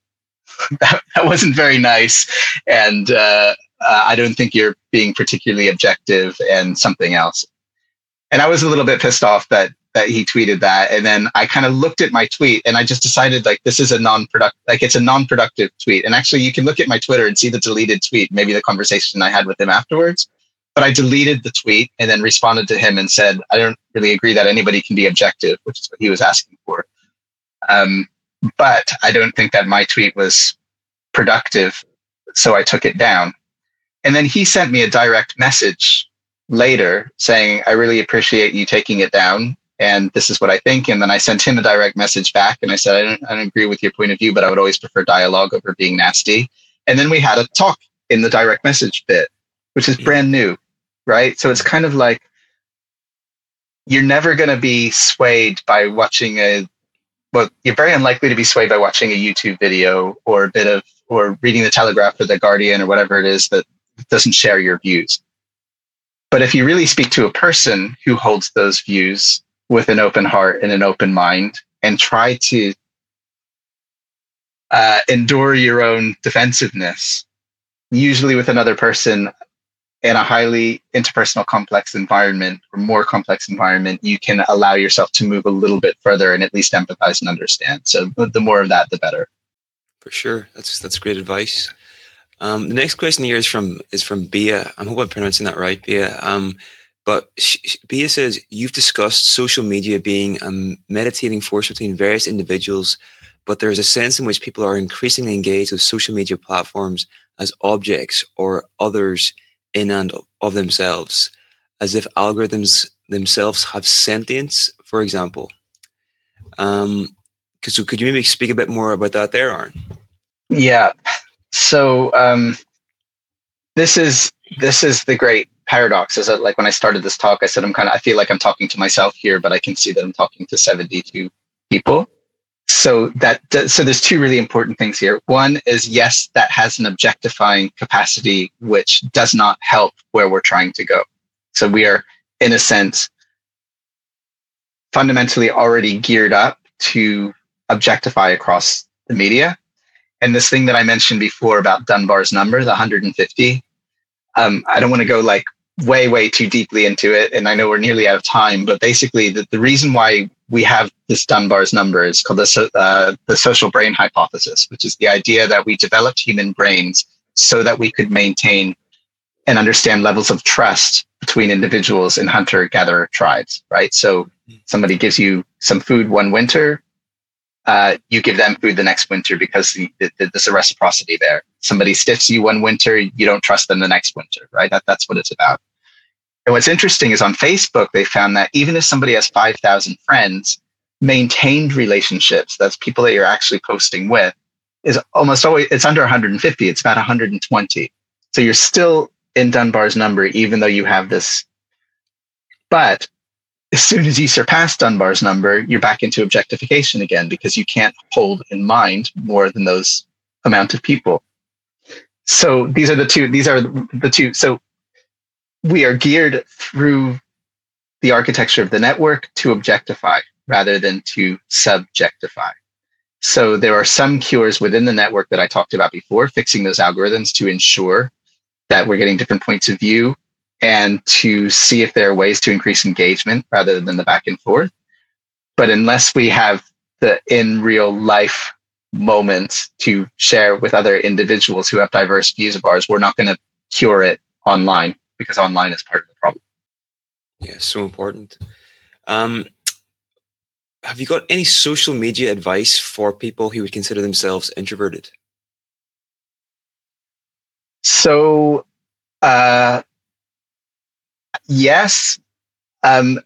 that, that wasn't very nice, and uh, uh, I don't think you're being particularly objective, and something else. And I was a little bit pissed off that that he tweeted that. And then I kind of looked at my tweet and I just decided, like, this is a non-productive, like it's a non-productive tweet. And actually you can look at my Twitter and see the deleted tweet, maybe the conversation I had with him afterwards. But I deleted the tweet and then responded to him and said, I don't really agree that anybody can be objective, which is what he was asking for. Um, but I don't think that my tweet was productive. So I took it down. And then he sent me a direct message later saying, I really appreciate you taking it down, and this is what I think. And then I sent him a direct message back and I said, I don't, I don't agree with your point of view, but I would always prefer dialogue over being nasty. And then we had a talk in the direct message bit, which is brand new, right? So it's kind of like, you're never going to be swayed by watching a, well, you're very unlikely to be swayed by watching a YouTube video or a bit of, or reading the Telegraph or the Guardian or whatever it is that doesn't share your views. But if you really speak to a person who holds those views with an open heart and an open mind, and try to uh, endure your own defensiveness, usually with another person in a highly interpersonal complex environment or more complex environment, you can allow yourself to move a little bit further and at least empathize and understand. So the more of that, the better. For sure. That's that's great advice. Um, the next question here is from is from Bia. I hope I'm pronouncing that right, Bia. Um, But Bia says, you've discussed social media being a meditating force between various individuals, but there is a sense in which people are increasingly engaged with social media platforms as objects or others in and of themselves, as if algorithms themselves have sentience, for example. Um, so could you maybe speak a bit more about that there, Aaron? Yeah. So um, this is this is the great paradox, is that, like, when I started this talk, I said, I'm kind of, I feel like I'm talking to myself here, but I can see that I'm talking to seventy-two people. So that, so there's two really important things here. One is, yes, that has an objectifying capacity, which does not help where we're trying to go. So we are, in a sense, fundamentally already geared up to objectify across the media. And this thing that I mentioned before about Dunbar's number, the one hundred fifty, um, I don't want to go, like, way, way too deeply into it. And I know we're nearly out of time, but basically the, the reason why we have this Dunbar's number is called the, so, uh, the social brain hypothesis, which is the idea that we developed human brains so that we could maintain and understand levels of trust between individuals in hunter-gatherer tribes, right? So somebody gives you some food one winter, uh, you give them food the next winter because the, the, the, there's a reciprocity there. Somebody stiffs you one winter, you don't trust them the next winter, right? That, that's what it's about. And what's interesting is on Facebook, they found that even if somebody has five thousand friends, maintained relationships, that's people that you're actually posting with, is almost always, it's under one hundred fifty, it's about one hundred twenty. So you're still in Dunbar's number, even though you have this. But as soon as you surpass Dunbar's number, you're back into objectification again, because you can't hold in mind more than those amount of people. So these are the two, these are the two. So we are geared through the architecture of the network to objectify rather than to subjectify. So there are some cures within the network that I talked about before, fixing those algorithms to ensure that we're getting different points of view and to see if there are ways to increase engagement rather than the back and forth. But unless we have the in real life moments to share with other individuals who have diverse views of ours, we're not going to cure it online, because online is part of the problem. Yeah, so important. Um, have you got any social media advice for people who would consider themselves introverted? So, uh, yes, um,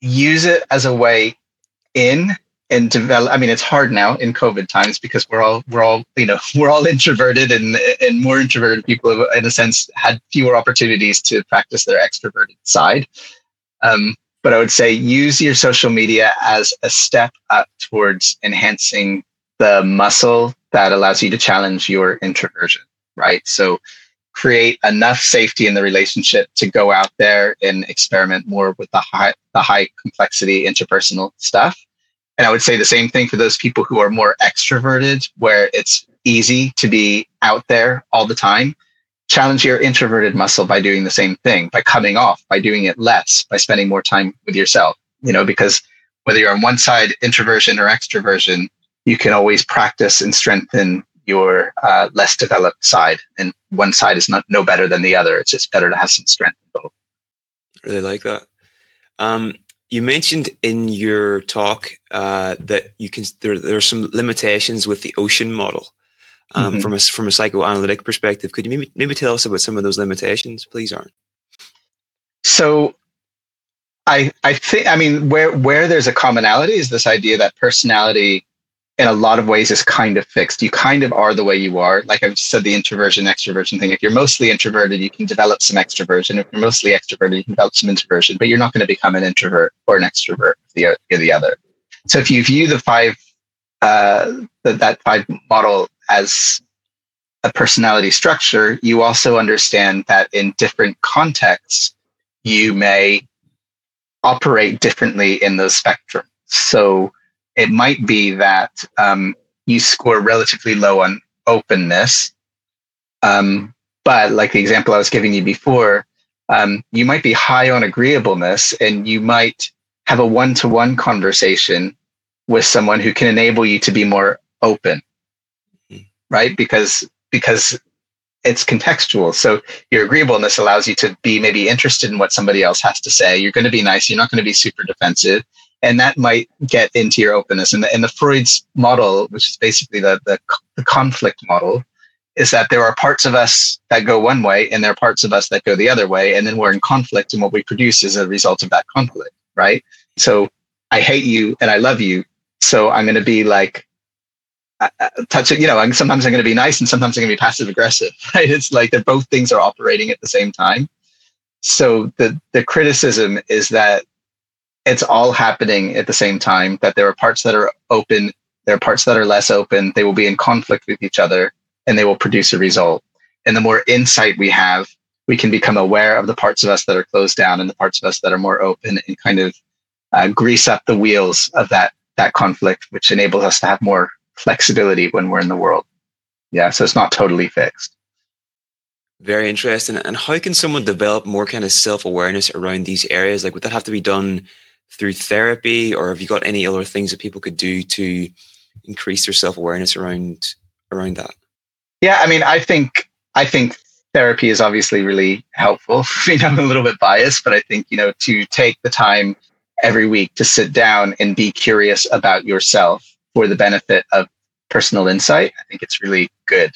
use it as a way in and develop. I mean, it's hard now in COVID times because we're all we're all you know we're all introverted, and and more introverted people have, in a sense, had fewer opportunities to practice their extroverted side. Um, but I would say use your social media as a step up towards enhancing the muscle that allows you to challenge your introversion. Right. So create enough safety in the relationship to go out there and experiment more with the high, the high complexity interpersonal stuff. And I would say the same thing for those people who are more extroverted, where it's easy to be out there all the time. Challenge your introverted muscle by doing the same thing, by coming off, by doing it less, by spending more time with yourself, you know, because whether you're on one side, introversion or extroversion, you can always practice and strengthen your uh, less developed side, and one side is not no better than the other. It's just better to have some strength in both. I really like that. Um, you mentioned in your talk uh, that you can there, there are some limitations with the OCEAN model um, mm-hmm. from a from a psychoanalytic perspective. Could you maybe maybe tell us about some of those limitations, please, Aaron? So, I I think I mean where where there's a commonality is this idea that personality, in a lot of ways, is kind of fixed. You kind of are the way you are. Like I've said, the introversion, extroversion thing. If you're mostly introverted, you can develop some extroversion. If you're mostly extroverted, you can develop some introversion, but you're not going to become an introvert or an extrovert, the, the other. So if you view the five, uh, the, that five model as a personality structure, you also understand that in different contexts, you may operate differently in those spectrums. So it might be that um, you score relatively low on openness. Um, but like the example I was giving you before, um, you might be high on agreeableness, and you might have a one-to-one conversation with someone who can enable you to be more open, mm-hmm. right? Because, because it's contextual. So your agreeableness allows you to be maybe interested in what somebody else has to say. You're going to be nice. You're not going to be super defensive. And that might get into your openness. And the, and the Freud's model, which is basically the, the the conflict model, is that there are parts of us that go one way and there are parts of us that go the other way. And then we're in conflict, and what we produce is a result of that conflict, right? So I hate you and I love you. So I'm going to be like, uh, touch it, you know, and sometimes I'm going to be nice and sometimes I'm going to be passive aggressive, right? It's like that both things are operating at the same time. So the the criticism is that it's all happening at the same time, that there are parts that are open, there are parts that are less open, they will be in conflict with each other, and they will produce a result. And the more insight we have, we can become aware of the parts of us that are closed down and the parts of us that are more open, and kind of uh, grease up the wheels of that that conflict, which enables us to have more flexibility when we're in the world. Yeah, so it's not totally fixed. Very interesting. And how can someone develop more kind of self-awareness around these areas? Like, would that have to be done through therapy, or have you got any other things that people could do to increase their self-awareness around around that? Yeah, I mean, I think I think therapy is obviously really helpful. I mean, I'm a little bit biased, but I think, you know, to take the time every week to sit down and be curious about yourself for the benefit of personal insight, I think it's really good.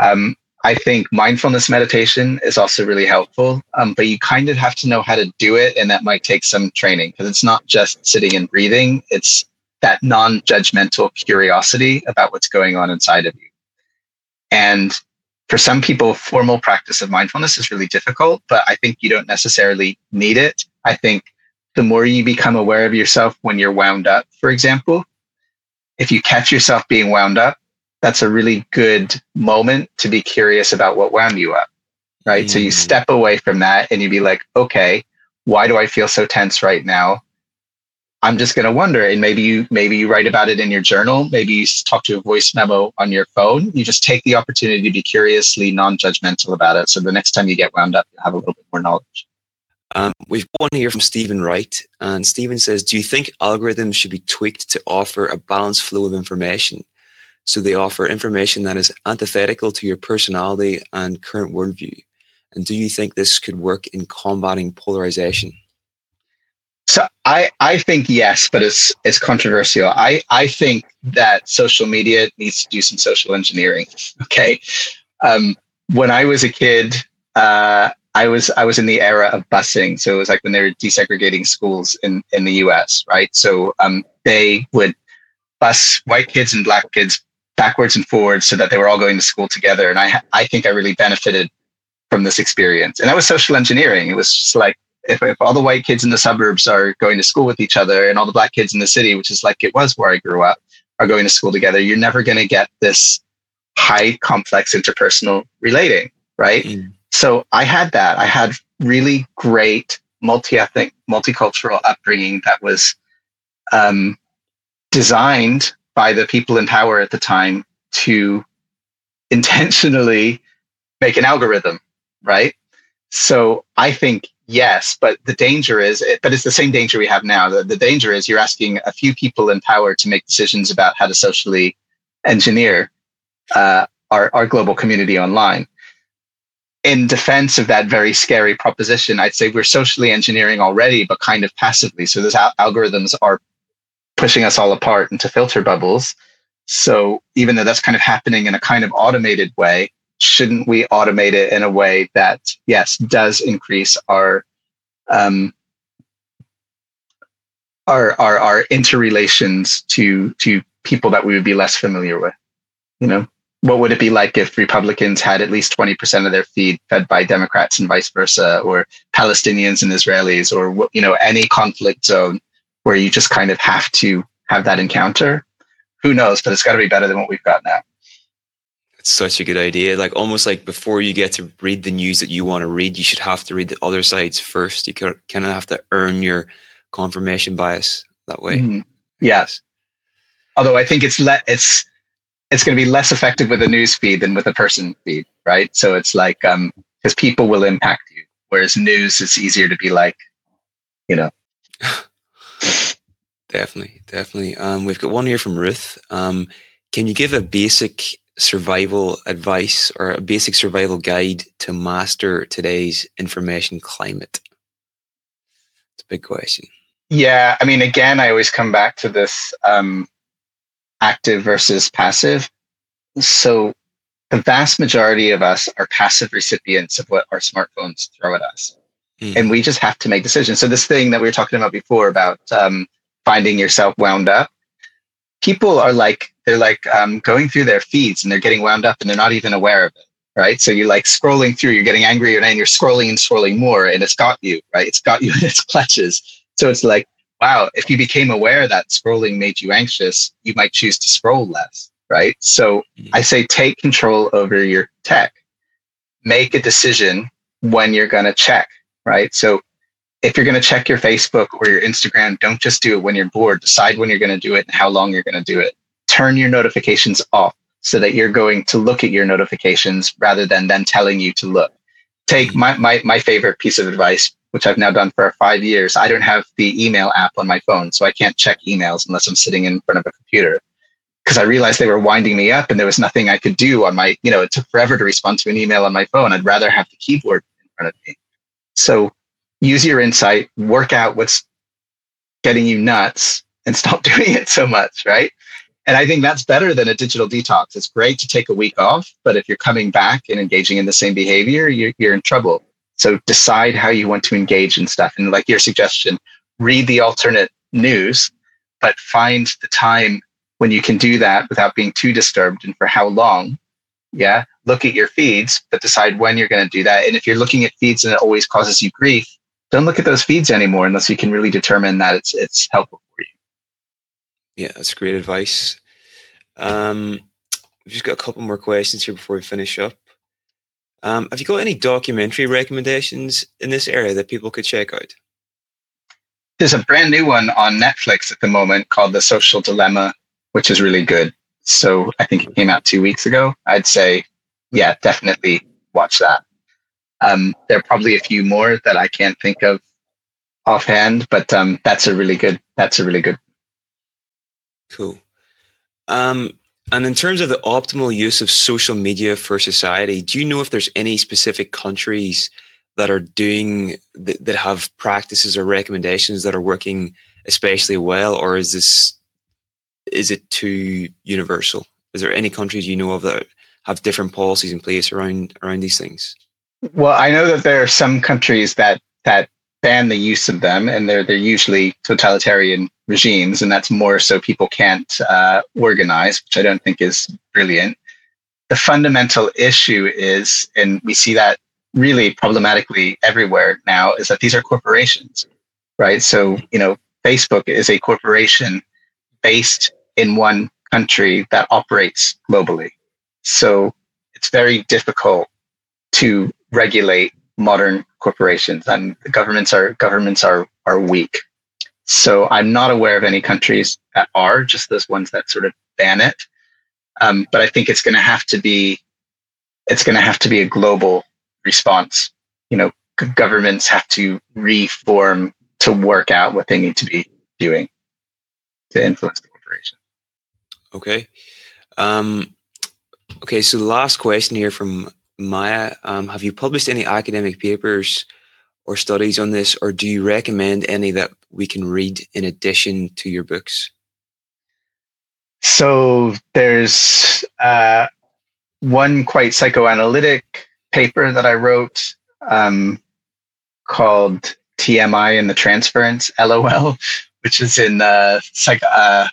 Um, I think mindfulness meditation is also really helpful, um, but you kind of have to know how to do it, and that might take some training, because it's not just sitting and breathing. It's that non-judgmental curiosity about what's going on inside of you. And for some people, formal practice of mindfulness is really difficult, but I think you don't necessarily need it. I think the more you become aware of yourself when you're wound up, for example, if you catch yourself being wound up, that's a really good moment to be curious about what wound you up, right? Mm. So you step away from that and you be like, okay, why do I feel so tense right now? I'm just going to wonder, and maybe you maybe you write about it in your journal, maybe you talk to a voice memo on your phone. You just take the opportunity to be curiously non-judgmental about it. So the next time you get wound up, you have a little bit more knowledge. Um, we've got one here from Stephen Wright, and Stephen says, do you think algorithms should be tweaked to offer a balanced flow of information? So they offer information that is antithetical to your personality and current worldview. And do you think this could work in combating polarization? So I, I think yes, but it's it's controversial. I, I think that social media needs to do some social engineering. Okay. Um, when I was a kid, uh, I was I was in the era of busing. So it was like when they were desegregating schools in, in the U S, right? So um, they would bus white kids and black kids backwards and forwards so that they were all going to school together. And I I think I really benefited from this experience. And that was social engineering. It was just like, If, if all the white kids in the suburbs are going to school with each other and all the black kids in the city, which is like it was where I grew up, are going to school together, you're never going to get this high complex interpersonal relating, right? Mm. So I had that. I had really great multi-ethnic, multicultural upbringing that was um, designed by the people in power at the time to intentionally make an algorithm, right? So I think, yes, but the danger is, but it's the same danger we have now. The, the danger is you're asking a few people in power to make decisions about how to socially engineer uh, our, our global community online. In defense of that very scary proposition, I'd say we're socially engineering already, but kind of passively. So those al- algorithms are pushing us all apart into filter bubbles. So even though that's kind of happening in a kind of automated way, shouldn't we automate it in a way that, yes, does increase our um, our, our our interrelations to to people that we would be less familiar with? You know, what would it be like if Republicans had at least twenty percent of their feed fed by Democrats and vice versa, or Palestinians and Israelis, or, you know, any conflict zone where you just kind of have to have that encounter? Who knows? But it's got to be better than what we've got now. Such a good idea. Like, almost like before you get to read the news that you want to read, you should have to read the other sides first. You kind of have to earn your confirmation bias that way. Mm-hmm. Yes. Although I think it's le- it's it's going to be less effective with a news feed than with a person feed, right? So it's like um because people will impact you, whereas news, it's easier to be like, you know. definitely, definitely. Um, we've got one here from Ruth. Um, can you give a basic survival advice or a basic survival guide to master today's information climate? It's a big question. Yeah. I mean, again, I always come back to this um, active versus passive. So the vast majority of us are passive recipients of what our smartphones throw at us. Mm. And we just have to make decisions. So this thing that we were talking about before about um, finding yourself wound up, people are like, they're like um, going through their feeds and they're getting wound up and they're not even aware of it, right? So you're like scrolling through, you're getting angry and you're scrolling and scrolling more, and it's got you, right? It's got you in its clutches. So it's like, wow, if you became aware that scrolling made you anxious, you might choose to scroll less, right? So mm-hmm. I say take control over your tech. Make a decision when you're going to check, right? So if you're going to check your Facebook or your Instagram, don't just do it when you're bored. Decide when you're going to do it and how long you're going to do it. Turn your notifications off so that you're going to look at your notifications rather than them telling you to look. Take my, my, my favorite piece of advice, which I've now done for five years. I don't have the email app on my phone, so I can't check emails unless I'm sitting in front of a computer, because I realized they were winding me up and there was nothing I could do on my, you know, it took forever to respond to an email on my phone. I'd rather have the keyboard in front of me. So use your insight, work out what's getting you nuts and stop doing it so much, right? And I think that's better than a digital detox. It's great to take a week off, but if you're coming back and engaging in the same behavior, you're, you're in trouble. So decide how you want to engage in stuff. And like your suggestion, read the alternate news, but find the time when you can do that without being too disturbed and for how long. Yeah. Look at your feeds, but decide when you're going to do that. And if you're looking at feeds and it always causes you grief, don't look at those feeds anymore unless you can really determine that it's it's helpful. Yeah, that's great advice. Um, we've just got a couple more questions here before we finish up. Um, have you got any documentary recommendations in this area that people could check out? There's a brand new one on Netflix at the moment called The Social Dilemma, which is really good. So I think it came out two weeks ago. I'd say, yeah, definitely watch that. Um, there are probably a few more that I can't think of offhand, but um, that's a really good, that's a really good. Cool. Um, and in terms of the optimal use of social media for society, do you know if there's any specific countries that are doing, that, that have practices or recommendations that are working especially well, or is this, is it too universal? Is there any countries you know of that have different policies in place around around these things? Well, I know that there are some countries that that ban the use of them, and they're they're usually totalitarian regimes, and that's more so people can't uh, organize, which I don't think is brilliant. The fundamental issue is, and we see that really problematically everywhere now, is that these are corporations, right? So, you know, Facebook is a corporation based in one country that operates globally. So it's very difficult to regulate modern corporations, and governments are governments are are weak. So I'm not aware of any countries that are, just those ones that sort of ban it. Um, but I think it's going to have to be it's going to have to be a global response. You know, governments have to reform to work out what they need to be doing to influence the corporation. Okay. Um, okay. So the last question here from Maya, um, have you published any academic papers or studies on this, or do you recommend any that we can read in addition to your books? So there's uh, one quite psychoanalytic paper that I wrote um, called T M I and the Transference, LOL, which is in uh, psych. Uh,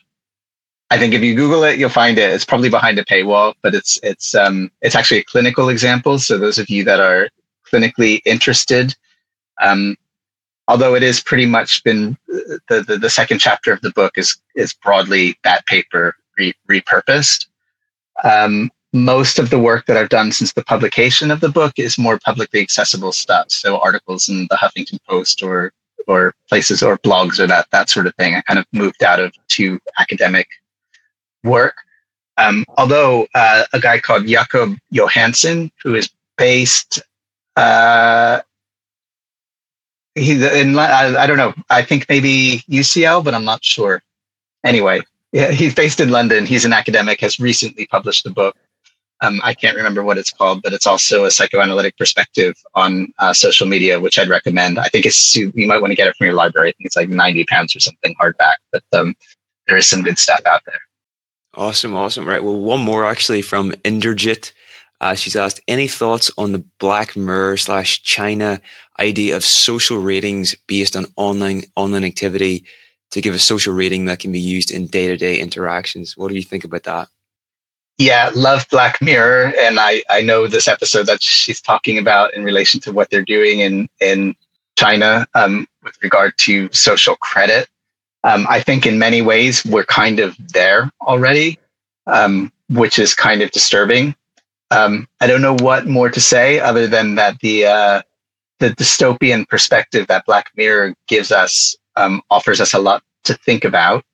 I think if you Google it, you'll find it. It's probably behind a paywall, but it's it's um, it's actually a clinical example. So those of you that are clinically interested, um, although it is pretty much been the, the the second chapter of the book is is broadly that paper re- repurposed. Um, most of the work that I've done since the publication of the book is more publicly accessible stuff. So articles in the Huffington Post or or places or blogs or that that sort of thing. I kind of moved out of to academic work. Um, although uh, a guy called Jakob Johansson, who is based, uh, he's in, I, I don't know, I think maybe U C L, but I'm not sure. Anyway, yeah, he's based in London. He's an academic, has recently published a book. Um, I can't remember what it's called, but it's also a psychoanalytic perspective on uh, social media, which I'd recommend. I think it's, you might want to get it from your library. I think it's like ninety pounds or something hardback, but um, there is some good stuff out there. Awesome, awesome. Right. Well, one more actually from Inderjit. Uh, she's asked, any thoughts on the Black Mirror slash China idea of social ratings based on online online activity to give a social rating that can be used in day-to-day interactions? What do you think about that? Yeah, love Black Mirror. And I, I know this episode that she's talking about in relation to what they're doing in, in China um, with regard to social credit. Um, I think in many ways, we're kind of there already, um, which is kind of disturbing. Um, I don't know what more to say other than that the uh, the dystopian perspective that Black Mirror gives us um, offers us a lot to think about.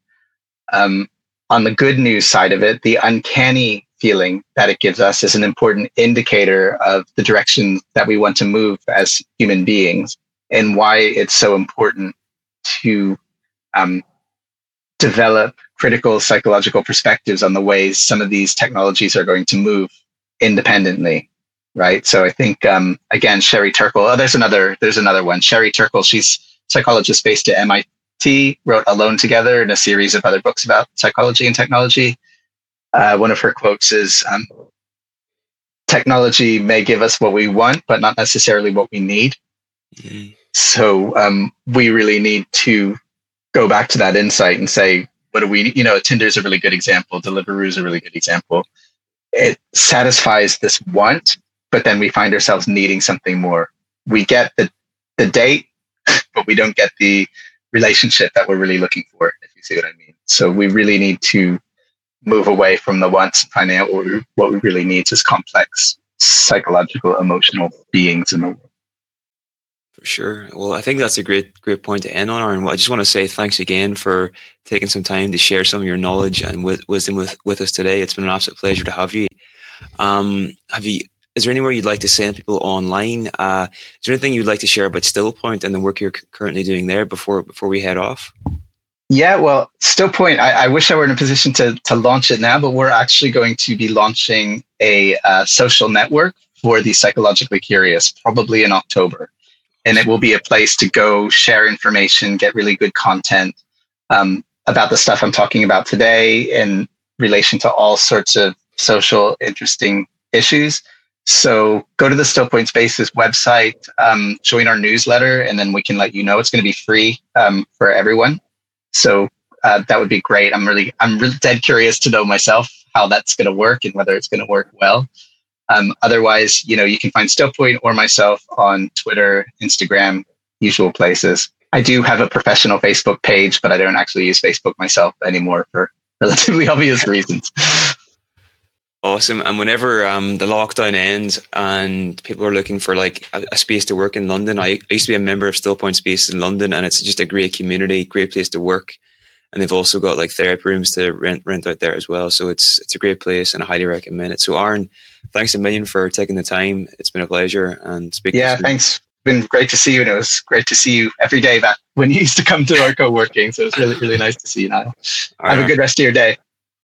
Um, on the good news side of it, the uncanny feeling that it gives us is an important indicator of the direction that we want to move as human beings and why it's so important to Um, develop critical psychological perspectives on the ways some of these technologies are going to move independently, right? So I think um, again, Sherry Turkle. Oh, there's another. There's another one. Sherry Turkle. She's a psychologist based at M I T. Wrote Alone Together and a series of other books about psychology and technology. Uh, one of her quotes is, um, "Technology may give us what we want, but not necessarily what we need." Mm-hmm. So um, we really need to go back to that insight and say, what do we, you know, Tinder's a really good example. Deliveroo is a really good example. It satisfies this want, but then we find ourselves needing something more. We get the, the date, but we don't get the relationship that we're really looking for, if you see what I mean. So we really need to move away from the wants and find out what we, what we really need as complex psychological, emotional beings in the world. For sure. Well, I think that's a great, great point to end on, Aaron. I just want to say thanks again for taking some time to share some of your knowledge and wisdom with, with us today. It's been an absolute pleasure to have you. Um, have you? Is there anywhere you'd like to send people online? Uh, is there anything you'd like to share about Stillpoint and the work you're currently doing there before before we head off? Yeah, well, Stillpoint, I, I wish I were in a position to to launch it now, but we're actually going to be launching a uh, social network for the psychologically curious, probably in October. And it will be a place to go share information, get really good content um, about the stuff I'm talking about today in relation to all sorts of social interesting issues. So go to the Stillpoint Spaces website, um, join our newsletter, and then we can let you know. It's going to be free um, for everyone. So uh, that would be great. I'm really, I'm really dead curious to know myself how that's going to work and whether it's going to work well. Um, otherwise, you know, you can find Stillpoint or myself on Twitter, Instagram, usual places. I do have a professional Facebook page, but I don't actually use Facebook myself anymore for relatively obvious reasons. Awesome. And whenever um, the lockdown ends and people are looking for like a, a space to work in London, I, I used to be a member of Stillpoint Spaces in London, and it's just a great community, great place to work. And they've also got like therapy rooms to rent rent out there as well. So it's it's a great place, and I highly recommend it. So Aaron, thanks a million for taking the time. It's been a pleasure. And speaking yeah, to thanks. It's been great to see you, and it was great to see you every day back when you used to come to our co-working. So it's really, really nice to see you, Niall. All have right. A good rest of your day.